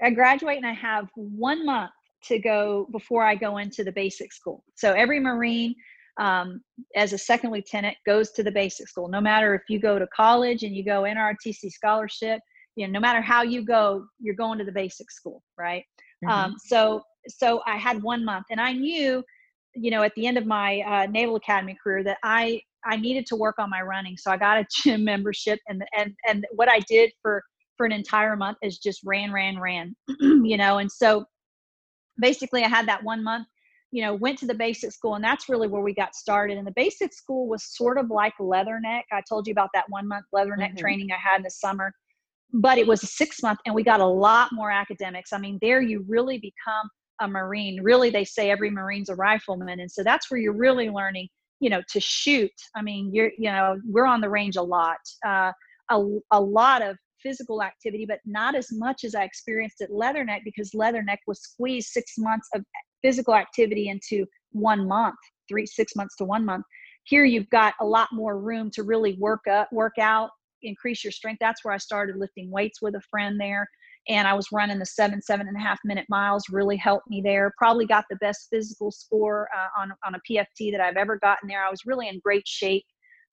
I graduate and I have one month to go before I go into the basic school. So every Marine um, as a second lieutenant goes to the basic school. No matter if you go to college and you go N R O T C scholarship, you know, no matter how you go, you're going to the basic school, right? Mm-hmm. Um, so, so I had one month and I knew, you know, at the end of my uh, Naval Academy career that I, I needed to work on my running. So I got a gym membership, and, and, and what I did for, for an entire month is just ran, ran, ran, you know? And so basically I had that one month, you know, went to the basic school, and that's really where we got started. And the basic school was sort of like Leatherneck. I told you about that one month Leatherneck mm-hmm. training I had in the summer, but it was a six month and we got a lot more academics. I mean, there you really become a Marine. Really, they say every Marine's a rifleman. And so that's where you're really learning, you know, to shoot. I mean, you're, you know, we're on the range a lot, uh, a, a lot of physical activity, but not as much as I experienced at Leatherneck, because Leatherneck was squeezed six months of physical activity into one month, three, six months to one month. Here you've got a lot more room to really work up, work out, increase your strength. That's where I started lifting weights with a friend there. And I was running the seven, seven and a half minute miles, really helped me there. Probably got the best physical score uh, on, on a P F T that I've ever gotten there. I was really in great shape.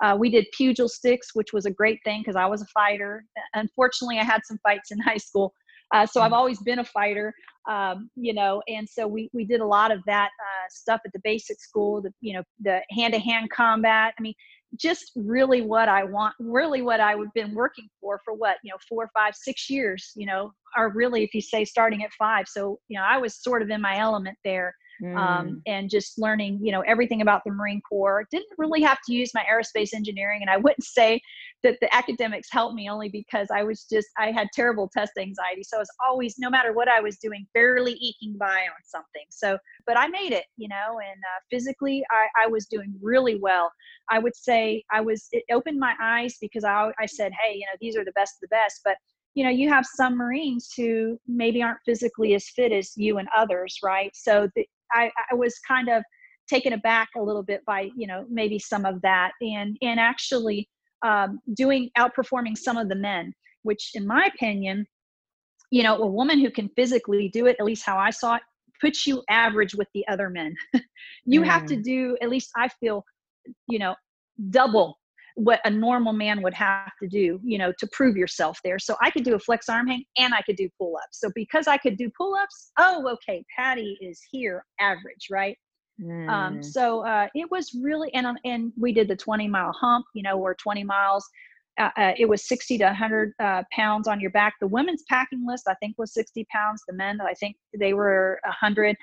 Uh, we did pugil sticks, which was a great thing because I was a fighter. Unfortunately, I had some fights in high school. Uh, so I've always been a fighter, um, you know, and so we, we did a lot of that uh, stuff at the basic school, the, you know, the hand-to-hand combat. I mean, just really what I want, really what I would have been working for, for what, you know, four, five, six years, you know, or really, if you say starting at five. So, you know, I was sort of in my element there. Mm. Um, and just learning, you know, everything about the Marine Corps. Didn't really have to use my aerospace engineering. And I wouldn't say that the academics helped me, only because I was just, I had terrible test anxiety. So I was always, no matter what I was doing, barely eking by on something. So, but I made it, you know, and uh, physically I, I was doing really well. I would say I was, it opened my eyes, because I, I said, hey, you know, these are the best of the best. But you know, you have some Marines who maybe aren't physically as fit as you and others, right? So the, I, I was kind of taken aback a little bit by, you know, maybe some of that, and, and actually um, doing, outperforming some of the men, which in my opinion, you know, a woman who can physically do it, at least how I saw it, puts you average with the other men. You mm. have to do, at least I feel, you know, double what a normal man would have to do, you know, to prove yourself there. So I could do a flex arm hang and I could do pull-ups. So because I could do pull-ups, oh, okay, Patty is here average, right? Mm. Um, so uh, it was really, and and we did the twenty mile hump, you know, or twenty miles. Uh, uh, it was sixty to one hundred uh, pounds on your back. The women's packing list, I think, was sixty pounds. The men, I think they were one hundred.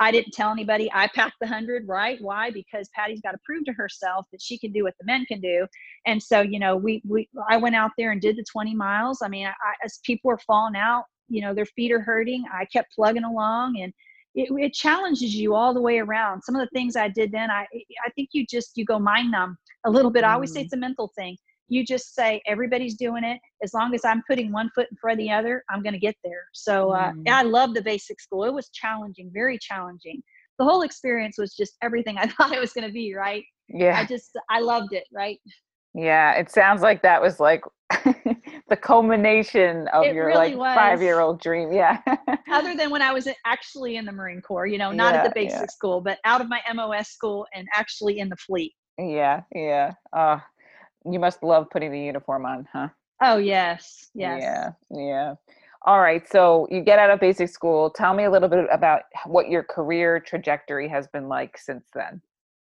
I didn't tell anybody. I packed the hundred, right? Why? Because Patty's got to prove to herself that she can do what the men can do. And so, you know, we, we, I went out there and did the twenty miles. I mean, I, as people were falling out, you know, their feet are hurting. I kept plugging along, and it, it challenges you all the way around. Some of the things I did then, I, I think you just, you go mind numb a little bit. Mm. I always say it's a mental thing. You just say, everybody's doing it. As long as I'm putting one foot in front of the other, I'm going to get there. So uh, mm. I love the basic school. It was challenging, very challenging. The whole experience was just everything I thought it was going to be, right? Yeah. I just, I loved it, right? Yeah. It sounds like that was like the culmination of it your really like five-year-old dream. Yeah. Other than when I was actually in the Marine Corps, you know, not yeah, at the basic yeah. school, but out of my M O S school and actually in the fleet. Yeah. Yeah. Uh, You must love putting the uniform on, huh? Oh, yes. Yes. Yeah. Yeah. All right. So you get out of basic school. Tell me a little bit about what your career trajectory has been like since then.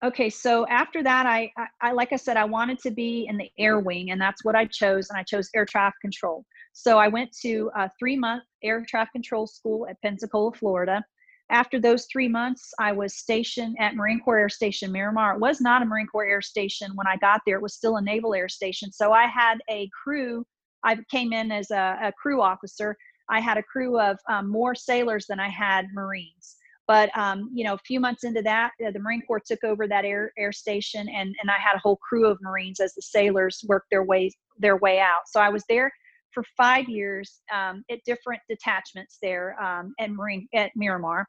Okay. So after that, I, I, I like I said, I wanted to be in the air wing, and that's what I chose. And I chose air traffic control. So I went to a three month air traffic control school at Pensacola, Florida. After those three months, I was stationed at Marine Corps Air Station Miramar. It was not a Marine Corps Air Station when I got there. It was still a Naval Air Station. So I had a crew. I came in as a, a crew officer. I had a crew of um, more sailors than I had Marines. But, um, you know, a few months into that, uh, the Marine Corps took over that air air station, and, and I had a whole crew of Marines as the sailors worked their way, their way out. So I was there for five years um, at different detachments there um, at, Marine, at Miramar.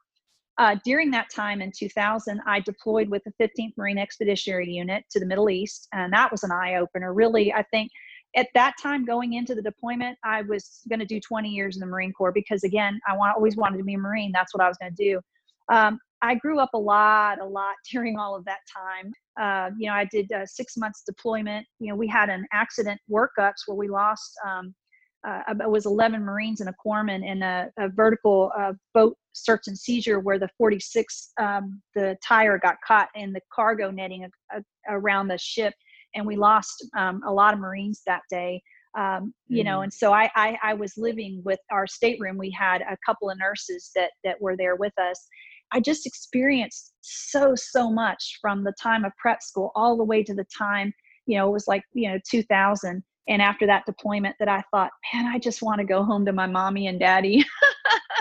Uh, during that time in two thousand, I deployed with the fifteenth Marine Expeditionary Unit to the Middle East, and that was an eye-opener. Really, I think at that time going into the deployment, I was going to do twenty years in the Marine Corps because, again, I want, always wanted to be a Marine. That's what I was going to do. Um, I grew up a lot, a lot during all of that time. Uh, you know, I did uh, six months deployment. You know, we had an accident workups where we lost, um, uh, it was eleven Marines and a corpsman in a, a vertical uh, boat search and seizure where the forty-six, um, the tire got caught in the cargo netting a, a, around the ship. And we lost um, a lot of Marines that day. Um, you know, and so I, I, I was living with our stateroom. We had a couple of nurses that, that were there with us. I just experienced so, so much from the time of prep school all the way to the time, you know, it was like, you know, two thousand. And after that deployment that I thought, man, I just want to go home to my mommy and daddy.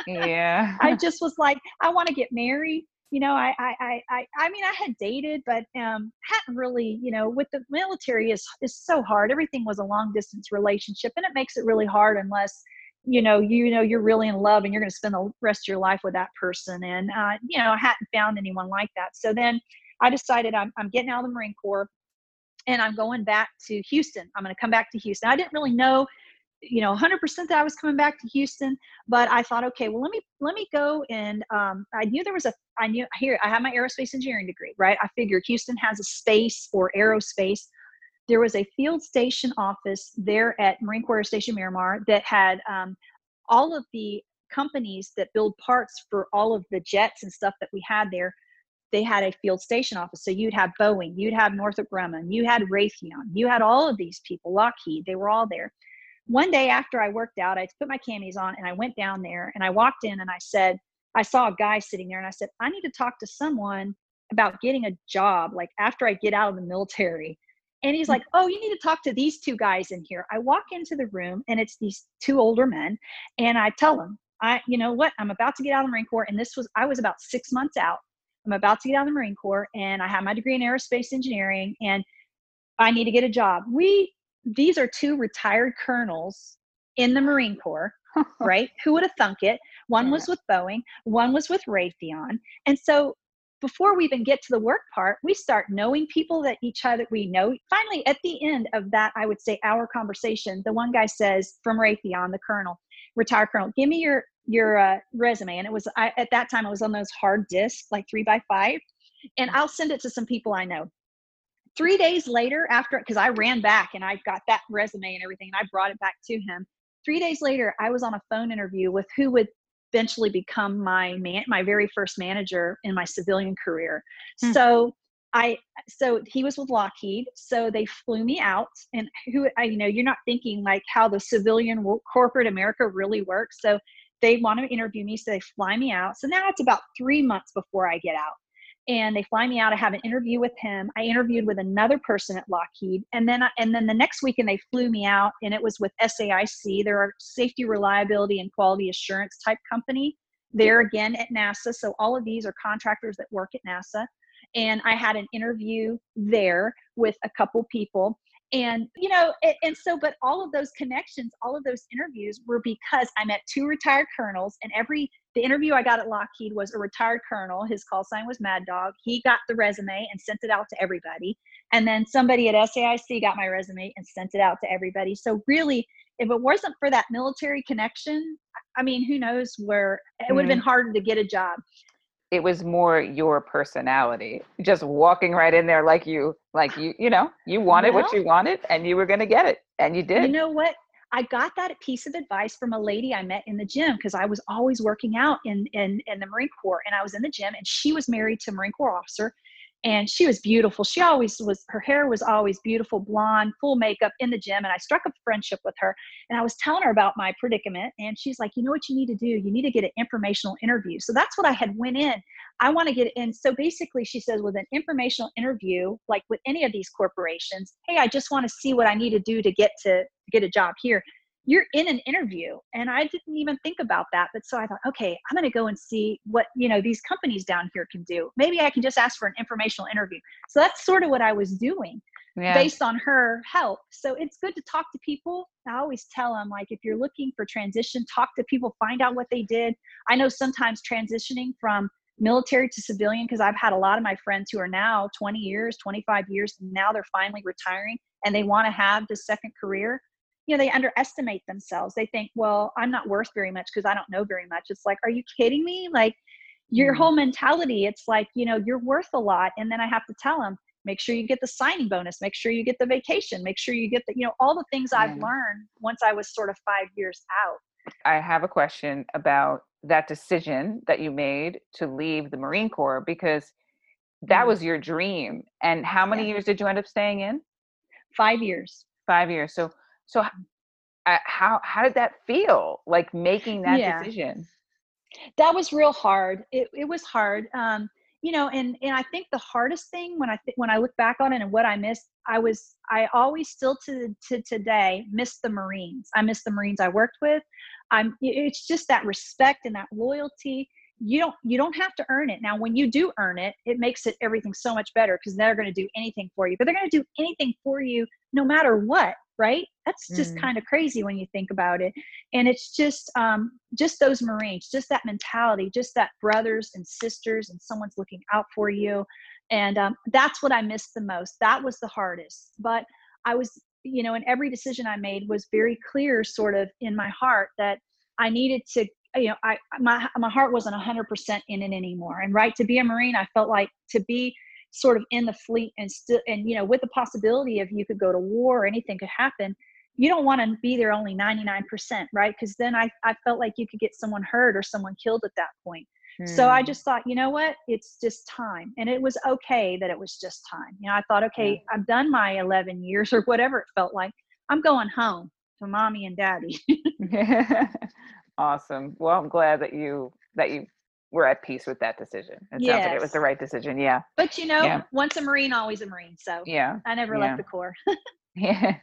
Yeah. I just was like, I want to get married. You know, I, I, I, I mean, I had dated, but um, hadn't really, you know, with the military is is so hard. Everything was a long distance relationship, and it makes it really hard unless, you know, you know, you're really in love and you're going to spend the rest of your life with that person. And, uh, you know, I hadn't found anyone like that. So then I decided I'm, I'm getting out of the Marine Corps and I'm going back to Houston. I'm going to come back to Houston. I didn't really know, you know, one hundred percent that I was coming back to Houston, but I thought, okay, well, let me, let me go. And, um, I knew there was a, I knew here, I had my aerospace engineering degree, right? I figured Houston has a space or aerospace. There was a field station office there at Marine Corps Air Station Miramar that had, um, all of the companies that build parts for all of the jets and stuff that we had there. They had a field station office. So you'd have Boeing, you'd have Northrop Grumman, you had Raytheon, you had all of these people, Lockheed, they were all there. One day after I worked out, I put my camis on and I went down there and I walked in and I said, I saw a guy sitting there and I said, I need to talk to someone about getting a job, like after I get out of the military. And he's like, oh, you need to talk to these two guys in here. I walk into the room and it's these two older men. And I tell them, I, you know what, I'm about to get out of the Marine Corps. And this was, I was about six months out. I'm about to get out of the Marine Corps and I have my degree in aerospace engineering and I need to get a job. We These are two retired colonels in the Marine Corps, right? Who would have thunk it? One yeah. was with Boeing, one was with Raytheon. And so before we even get to the work part, we start knowing people that each other we know. Finally, at the end of that, I would say our conversation, the one guy says from Raytheon, the colonel, retired colonel, give me your, your uh, resume. And it was, I, at that time, it was on those hard discs, like three by five. And I'll send it to some people I know. Three days later after, because I ran back and I got that resume and everything, and I brought it back to him. Three days later, I was on a phone interview with who would eventually become my man, my very first manager in my civilian career. Hmm. So I, so he was with Lockheed. So they flew me out, and who, I, you know, you're not thinking like how the civilian corporate America really works. So they want to interview me. So they fly me out. So now it's about three months before I get out. And they fly me out. I have an interview with him. I interviewed with another person at Lockheed. And then I, and then the next weekend, they flew me out. And it was with S A I C. They're a safety, reliability, and quality assurance type company. They're again at NASA. So all of these are contractors that work at NASA. And I had an interview there with a couple people. And, you know, and, and so, but all of those connections, all of those interviews were because I met two retired colonels, and every The interview I got at Lockheed was a retired colonel. His call sign was Mad Dog. He got the resume and sent it out to everybody. And then somebody at S A I C got my resume and sent it out to everybody. So really, if it wasn't for that military connection, I mean, who knows where it would have been harder to get a job. It was more your personality, just walking right in there like you, like you, you know, you wanted well, what you wanted and you were going to get it. And you did. You know what? I got that piece of advice from a lady I met in the gym because I was always working out in, in, in the Marine Corps, and I was in the gym, and she was married to a Marine Corps officer, and she was beautiful. She always was, her hair was always beautiful, blonde, full makeup in the gym. And I struck up a friendship with her, and I was telling her about my predicament, and she's like, you know what you need to do? You need to get an informational interview. So that's what I had went in. I want to get in. So basically she says with an informational interview, like with any of these corporations, hey, I just want to see what I need to do to get to get a job here. You're in an interview. And I didn't even think about that. But so I thought, okay, I'm going to go and see what, you know, these companies down here can do. Maybe I can just ask for an informational interview. So that's sort of what I was doing yeah. based on her help. So it's good to talk to people. I always tell them, like, if you're looking for transition, talk to people, find out what they did. I know sometimes transitioning from military to civilian, because I've had a lot of my friends who are now twenty years, twenty-five years, and now they're finally retiring and they want to have this second career. You know, they underestimate themselves. They think, well, I'm not worth very much because I don't know very much. It's like, are you kidding me? Like, your whole mentality, it's like, you know, you're worth a lot. And then I have to tell them, make sure you get the signing bonus, make sure you get the vacation, make sure you get the, you know, all the things I've mm. learned once I was sort of five years out. I have a question about that decision that you made to leave the Marine Corps, because that mm. was your dream. And how many yeah. years did you end up staying in? Five years. Five years. So, so how, how did that feel, like making that yeah. decision? That was real hard. It it was hard. Um, you know, and, and I think the hardest thing when I, th- when I look back on it and what I missed, I was, I always still to, to today miss the Marines. I miss the Marines I worked with. I'm, it's just that respect and that loyalty. You don't, you don't have to earn it. Now, when you do earn it, it makes it everything so much better, because they're going to do anything for you, but they're going to do anything for you no matter what. Right? That's just mm. kind of crazy when you think about it. And it's just, um, just those Marines, just that mentality, just that brothers and sisters and someone's looking out for you. And, um, that's what I missed the most. That was the hardest, but I was, you know, and every decision I made was very clear sort of in my heart that I needed to, you know, I, my, my heart wasn't a hundred percent in it anymore. And right, to be a Marine, I felt like to be sort of in the fleet and still, and, you know, with the possibility of you could go to war or anything could happen, you don't want to be there only ninety-nine percent, right? Because then I, I felt like you could get someone hurt or someone killed at that point. Mm. So I just thought, you know what, it's just time. And it was okay that it was just time. You know, I thought, okay, yeah. I've done my eleven years or whatever it felt like. I'm going home to mommy and daddy. Awesome. Well, I'm glad that you, that you, we're at peace with that decision. It yes. sounds like it was the right decision. Yeah. But you know, yeah. once a Marine, always a Marine. So yeah. I never yeah. left the Corps. yeah.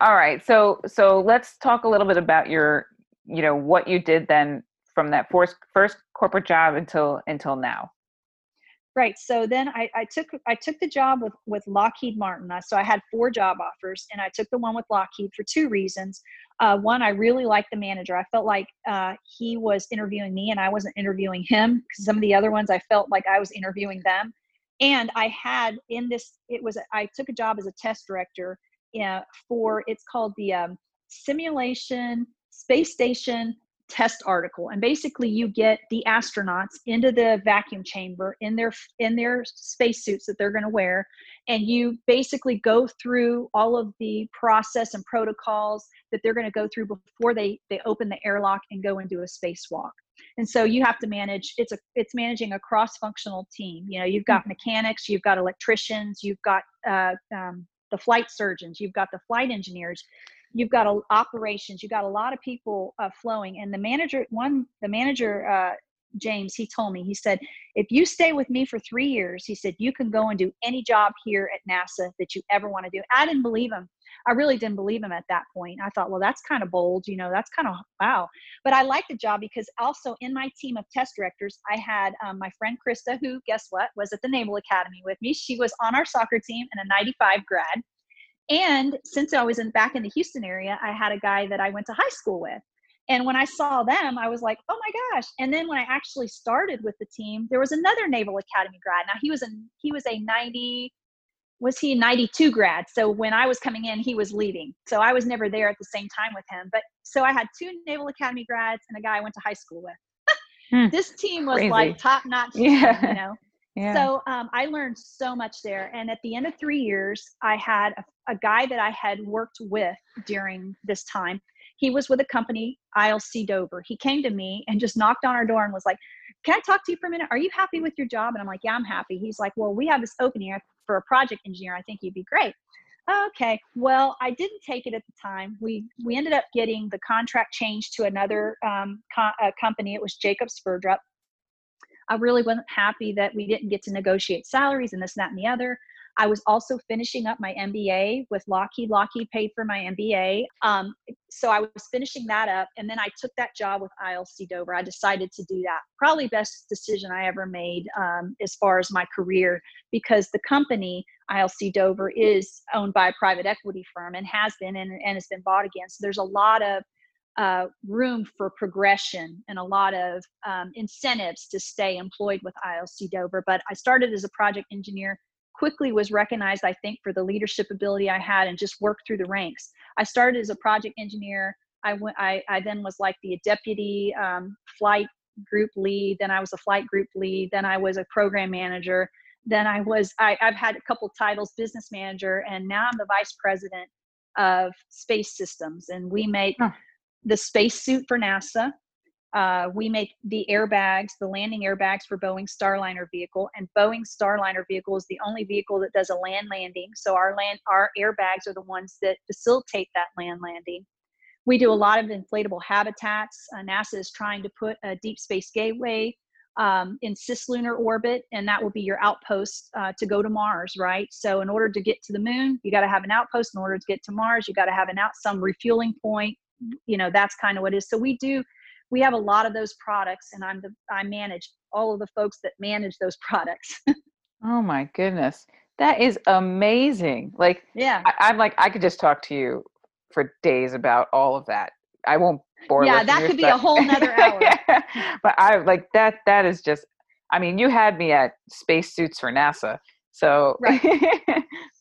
All right. So, so let's talk a little bit about your, you know, what you did then from that first, first corporate job until, until now. Right. So then I, I took, I took the job with, with Lockheed Martin. So I had four job offers and I took the one with Lockheed for two reasons. Uh, one, I really liked the manager. I felt like uh, he was interviewing me and I wasn't interviewing him, because some of the other ones I felt like I was interviewing them. And I had in this, it was, I took a job as a test director uh, for, it's called the um, Simulation Space Station Test Article. And basically you get the astronauts into the vacuum chamber in their in their spacesuits that they're going to wear, and you basically go through all of the process and protocols that they're going to go through before they they open the airlock and go into a spacewalk. And so you have to manage, it's a it's managing a cross-functional team. You know, you've got mechanics, you've got electricians, you've got uh, um, the flight surgeons, you've got the flight engineers, you've got a, operations, you've got a lot of people uh, flowing. And the manager, one, the manager, uh, James, he told me, he said, if you stay with me for three years, he said, you can go and do any job here at NASA that you ever want to do. I didn't believe him. I really didn't believe him at that point. I thought, well, that's kind of bold, you know, that's kind of, wow. But I liked the job because also in my team of test directors, I had um, my friend Krista, who guess what, was at the Naval Academy with me. She was on our soccer team and a ninety-five grad. And since I was in back in the Houston area, I had a guy that I went to high school with. And when I saw them, I was like, oh my gosh. And then when I actually started with the team, there was another Naval Academy grad. Now he was a, he was a ninety, was he ninety-two grad? So when I was coming in, he was leaving. So I was never there at the same time with him. But so I had two Naval Academy grads and a guy I went to high school with. hmm, this team was crazy. Like top notch, yeah. you know? Yeah. So um, I learned so much there. And at the end of three years, I had a, a guy that I had worked with during this time. He was with a company, I L C Dover. He came to me and just knocked on our door and was like, can I talk to you for a minute? Are you happy with your job? And I'm like, yeah, I'm happy. He's like, well, we have this opening for a project engineer. I think you'd be great. Okay. Well, I didn't take it at the time. We we ended up getting the contract changed to another um, co- uh, company. It was Jacobs Sverdrup. I really wasn't happy that we didn't get to negotiate salaries and this, that, and the other. I was also finishing up my M B A with Lockheed. Lockheed paid for my M B A. Um, so I was finishing that up. And then I took that job with I L C Dover. I decided to do that. Probably best decision I ever made um, as far as my career, because the company, I L C Dover, is owned by a private equity firm and has been and, and has been bought again. So there's a lot of uh, room for progression and a lot of um, incentives to stay employed with I L C Dover. But I started as a project engineer, quickly was recognized, I think, for the leadership ability I had, and just worked through the ranks. I started as a project engineer. I, went, I, I then was like the deputy um, flight group lead. Then I was a flight group lead. Then I was a program manager. Then I was, I, I've had a couple titles, business manager, and now I'm the vice president of space systems. And we make huh. the space suit for NASA. Uh, we make the airbags, the landing airbags for Boeing Starliner vehicle, and Boeing Starliner vehicle is the only vehicle that does a land landing. So our land, our airbags are the ones that facilitate that land landing. We do a lot of inflatable habitats. Uh, NASA is trying to put a deep space gateway um, in cislunar orbit, and that will be your outpost uh, to go to Mars, right? So in order to get to the moon, you got to have an outpost. In order to get to Mars, you got to have an out, some refueling point. You know, that's kind of what it is. So we do, we have a lot of those products, and I'm the, I manage all of the folks that manage those products. Oh my goodness. That is amazing. Like, yeah, I, I'm like, I could just talk to you for days about all of that. I won't bore you. Yeah, that could be stuff. A whole nother hour. Yeah. But I like that, that is just, I mean, you had me at spacesuits for NASA. So right.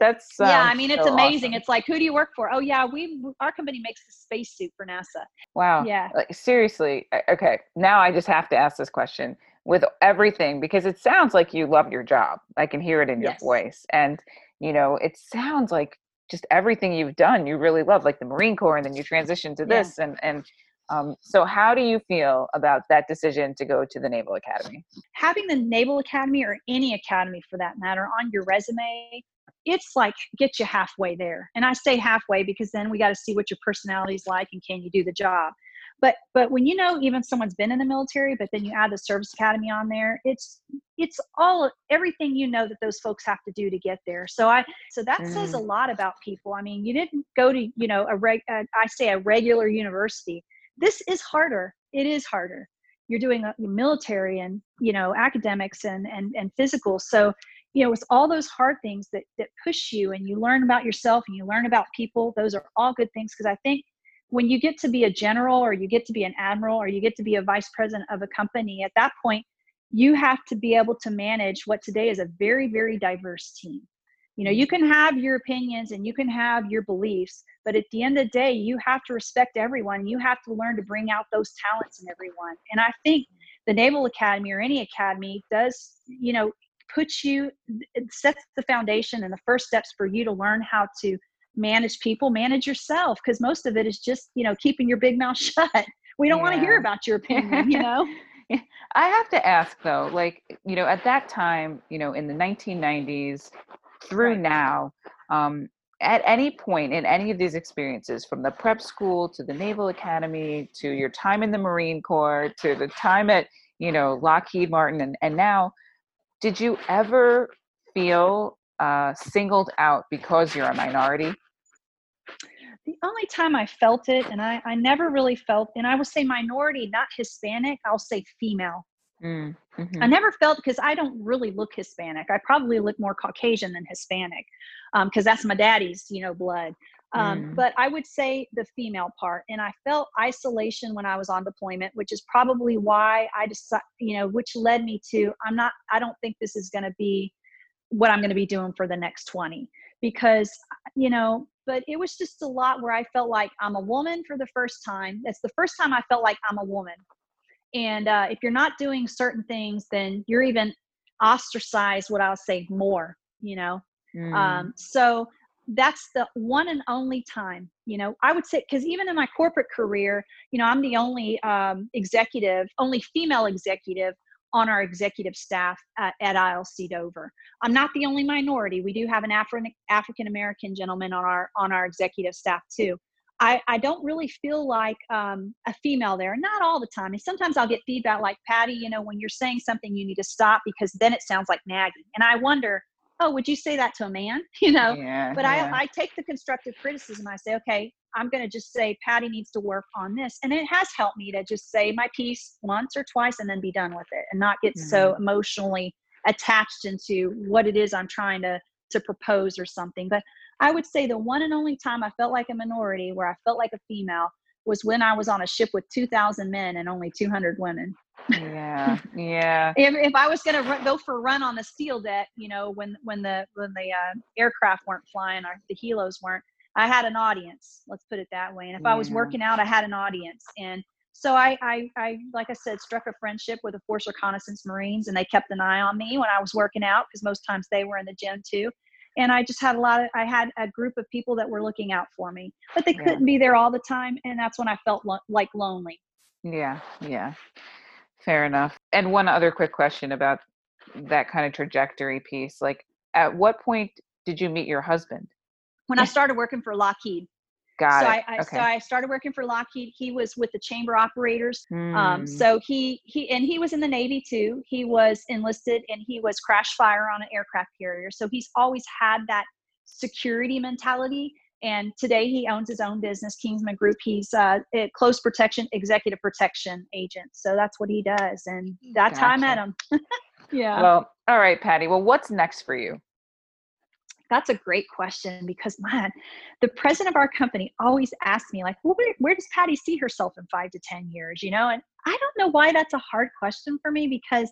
that's, yeah, I mean, it's so amazing. Awesome. It's like, who do you work for? Oh yeah. We, our company makes the spacesuit for NASA. Wow. Yeah. Like, seriously. Okay. Now I just have to ask this question with everything, because it sounds like you love your job. I can hear it in yes. your voice. And you know, it sounds like just everything you've done, you really love, like the Marine Corps, and then you transitioned to this. Yeah. And, and, um, so how do you feel about that decision to go to the Naval Academy? Having the Naval Academy, or any academy for that matter, on your resume, it's like, get you halfway there. And I say halfway because then we got to see what your personality is like and can you do the job? But, but when you know, even someone's been in the military, but then you add the service academy on there, it's, it's all, everything, you know, that those folks have to do to get there. So I, so that mm. says a lot about people. I mean, you didn't go to, you know, a reg, a, I say a regular university. This is harder. It is harder. You're doing a, military and, you know, academics and, and, and physical. So, you know, it's all those hard things that, that push you, and you learn about yourself and you learn about people. Those are all good things. Cause I think when you get to be a general, or you get to be an admiral, or you get to be a vice president of a company, at that point, you have to be able to manage what today is a very, very diverse team. You know, you can have your opinions and you can have your beliefs, but at the end of the day, you have to respect everyone. You have to learn to bring out those talents in everyone. And I think the Naval Academy, or any academy, does, you know, puts you, it sets the foundation and the first steps for you to learn how to manage people, manage yourself, because most of it is just, you know, keeping your big mouth shut. We don't yeah. want to hear about your opinion, you know? I have to ask though, like, you know, at that time, you know, in the nineteen nineties, through now, um, at any point in any of these experiences, from the prep school to the Naval Academy, to your time in the Marine Corps, to the time at, you know, Lockheed Martin, and, and now, did you ever feel uh, singled out because you're a minority? The only time I felt it, and I, I never really felt, and I will say minority, not Hispanic, I'll say female. Mm, mm-hmm. I never felt, because I don't really look Hispanic. I probably look more Caucasian than Hispanic, because um, that's my daddy's, you know, blood. Um, mm. But I would say the female part. And I felt isolation when I was on deployment, which is probably why I decided, you know, which led me to, I'm not, I don't think this is going to be what I'm going to be doing for the next twenty, because, you know, but it was just a lot where I felt like I'm a woman for the first time. That's the first time I felt like I'm a woman. And uh, if you're not doing certain things, then you're even ostracized, what I'll say, more, you know? Mm. Um, so that's the one and only time, you know, I would say, because even in my corporate career, you know, I'm the only um, executive, only female executive on our executive staff at, at I L C Dover. I'm not the only minority. We do have an Afri- African-American gentleman on our, on our executive staff too. I, I don't really feel like um, a female there. Not all the time. And sometimes I'll get feedback like, Patty, you know, when you're saying something, you need to stop because then it sounds like nagging. And I wonder, oh, would you say that to a man? You know, yeah, but yeah. I, I take the constructive criticism. I say, okay, I'm going to just say Patty needs to work on this. And it has helped me to just say my piece once or twice and then be done with it and not get mm-hmm. so emotionally attached into what it is I'm trying to, to propose or something. But I would say the one and only time I felt like a minority, where I felt like a female, was when I was on a ship with two thousand men and only two hundred women. Yeah. Yeah. if, if I was going to go for a run on the steel deck, you know, when, when the, when the uh, aircraft weren't flying or the helos weren't, I had an audience, let's put it that way. And if yeah. I was working out, I had an audience. And so I, I, I, like I said, struck a friendship with the Force Reconnaissance Marines, and they kept an eye on me when I was working out, because most times they were in the gym too. And I just had a lot of, I had a group of people that were looking out for me, but they yeah. couldn't be there all the time. And that's when I felt lo- like lonely. Yeah. Yeah. Fair enough. And one other quick question about that kind of trajectory piece. Like, at what point did you meet your husband? When I started working for Lockheed. Got so it. I, I, okay. So I started working for Lockheed. He was with the chamber operators. Mm. Um, so he, he, and he was in the Navy too. He was enlisted and he was crash fire on an aircraft carrier. So he's always had that security mentality. And today he owns his own business, Kingsman Group. He's uh, a close protection, executive protection agent. So that's what he does. And that's gotcha. How I met him. Yeah. Well, all right, Patty. Well, what's next for you? That's a great question, because man, the president of our company always asks me, like, well, where, where does Patty see herself in five to ten years? You know, and I don't know why that's a hard question for me, because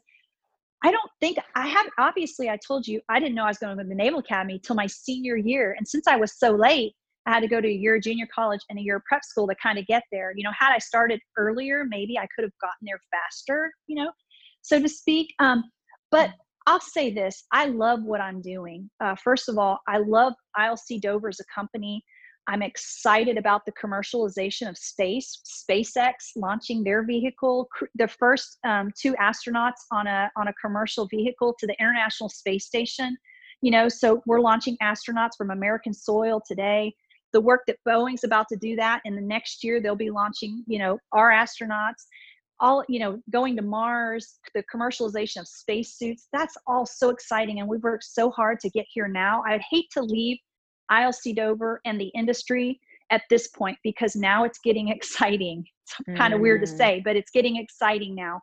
I don't think I have. Obviously, I told you I didn't know I was going to go to the Naval Academy till my senior year, and since I was so late, I had to go to a year of junior college and a year of prep school to kind of get there. You know, had I started earlier, maybe I could have gotten there faster. You know, so to speak. Um, but I'll say this. I love what I'm doing. Uh, first of all, I love I L C Dover as a company. I'm excited about the commercialization of space, SpaceX launching their vehicle, cr- the first um, two astronauts on a, on a commercial vehicle to the International Space Station. You know, so we're launching astronauts from American soil today. The work that Boeing's about to do that in the next year, they'll be launching, you know, our astronauts. All, you know, going to Mars, the commercialization of spacesuits, that's all so exciting. And we've worked so hard to get here now. I'd hate to leave I L C Dover and the industry at this point, because now it's getting exciting. It's mm-hmm. kind of weird to say, but it's getting exciting now.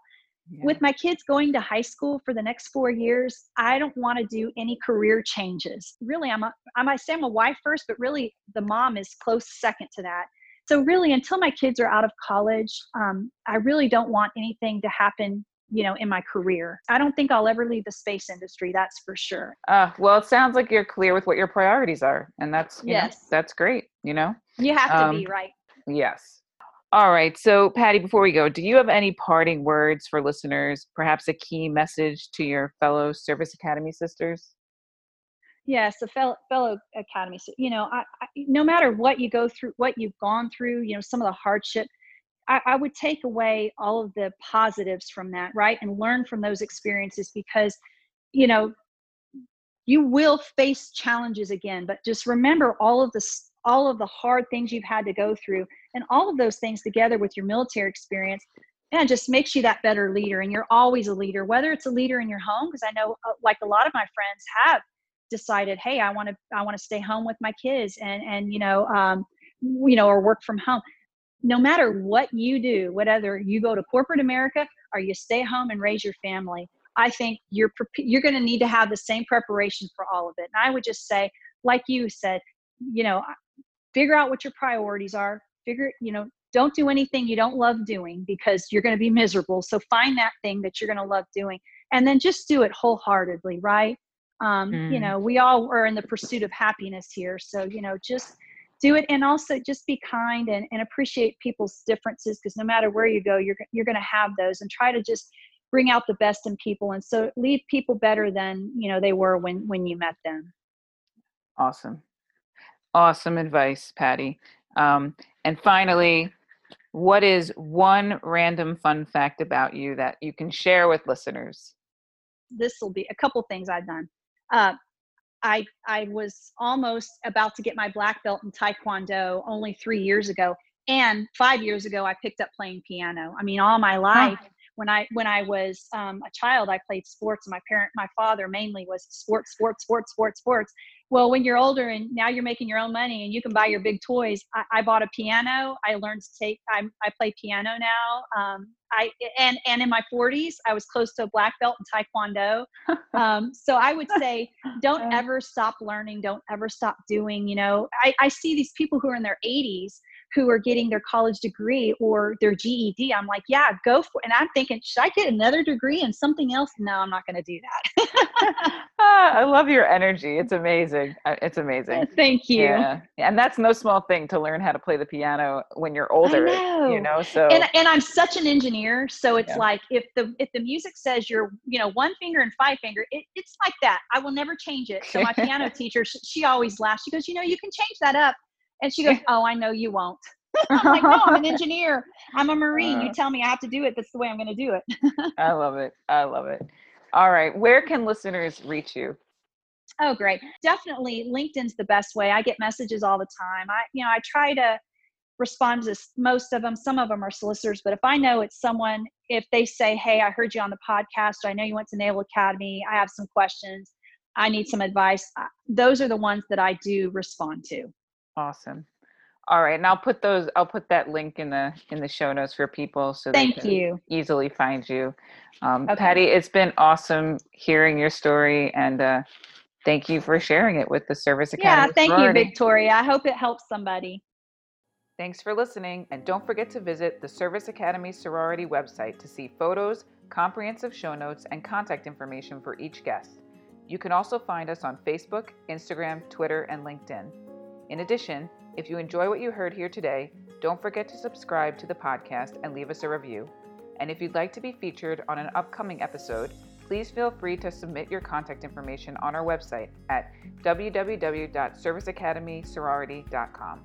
Yeah. With my kids going to high school for the next four years, I don't want to do any career changes. Really, I'm a, I might say I'm a wife first, but really the mom is close second to that. So really, until my kids are out of college, um, I really don't want anything to happen, you know, in my career. I don't think I'll ever leave the space industry. That's for sure. Uh, well, it sounds like you're clear with what your priorities are, and that's, you yes. know, that's great. You know, you have to um, be right. Yes. All right. So Patty, before we go, do you have any parting words for listeners, perhaps a key message to your fellow Service Academy sisters? Yes, a fellow, fellow academy. So, you know, I, I, no matter what you go through, what you've gone through, you know, some of the hardship, I, I would take away all of the positives from that, right? And learn from those experiences, because, you know, you will face challenges again, but just remember all of the, all of the hard things you've had to go through, and all of those things together with your military experience. And it just makes you that better leader. And you're always a leader, whether it's a leader in your home, because I know uh, like a lot of my friends have decided, hey, I want to, I want to stay home with my kids and, and, you know, um, you know, or work from home. No matter what you do, whether you go to corporate America or you stay home and raise your family, I think you're, you're going to need to have the same preparation for all of it. And I would just say, like you said, you know, figure out what your priorities are, figure, you know, don't do anything you don't love doing, because you're going to be miserable. So find that thing that you're going to love doing, and then just do it wholeheartedly. Right. Um, mm. You know, we all are in the pursuit of happiness here. So, you know, just do it. And also just be kind and, and appreciate people's differences, because no matter where you go, you're, you're going to have those, and try to just bring out the best in people. And so leave people better than, you know, they were when, when you met them. Awesome. Awesome advice, Patty. Um, and finally, what is one random fun fact about you that you can share with listeners? This will be a couple things I've done. Uh, I I was almost about to get my black belt in Taekwondo only three years ago, and five years ago I picked up playing piano. I mean, all my life, wow. when I when I was um, a child, I played sports. My parent, my father, mainly was sports, sports, sports, sports, sports. Well, when you're older and now you're making your own money and you can buy your big toys, I, I bought a piano. I learned to take. I I play piano now. Um, I and and in my forties, I was close to a black belt in Taekwondo. Um, so I would say, don't ever stop learning. Don't ever stop doing. You know, I I see these people who are in their eighties who are getting their college degree or their G E D. I'm like, yeah, go for it. And I'm thinking, should I get another degree and something else? No, I'm not going to do that. ah, I love your energy. It's amazing. It's amazing. Thank you. Yeah. And that's no small thing to learn how to play the piano when you're older, I know. you know, so. And, and I'm such an engineer. So it's yeah. like, if the, if the music says you're, you know, one finger and five finger, it, it's like that. I will never change it. So my piano teacher, she always laughs. She goes, you know, you can change that up. And she goes, oh, I know you won't. I'm like, no, I'm an engineer. I'm a Marine. You tell me I have to do it. That's the way I'm going to do it. I love it. I love it. All right. Where can listeners reach you? Oh, great. Definitely LinkedIn's the best way. I get messages all the time. I, you know, I try to respond to most of them. Some of them are solicitors, but if I know it's someone, if they say, hey, I heard you on the podcast, or I know you went to Naval Academy, I have some questions, I need some advice. Those are the ones that I do respond to. Awesome. All right. And I'll put those, I'll put that link in the, in the show notes for people so they can you. easily find you. Um, okay. Patty, it's been awesome hearing your story, and uh, thank you for sharing it with the Service Academy. Yeah. Thank sorority. you, Victoria. I hope it helps somebody. Thanks for listening. And don't forget to visit the Service Academy sorority website to see photos, comprehensive show notes, and contact information for each guest. You can also find us on Facebook, Instagram, Twitter, and LinkedIn. In addition, if you enjoy what you heard here today, don't forget to subscribe to the podcast and leave us a review. And if you'd like to be featured on an upcoming episode, please feel free to submit your contact information on our website at w w w dot service academy sorority dot com.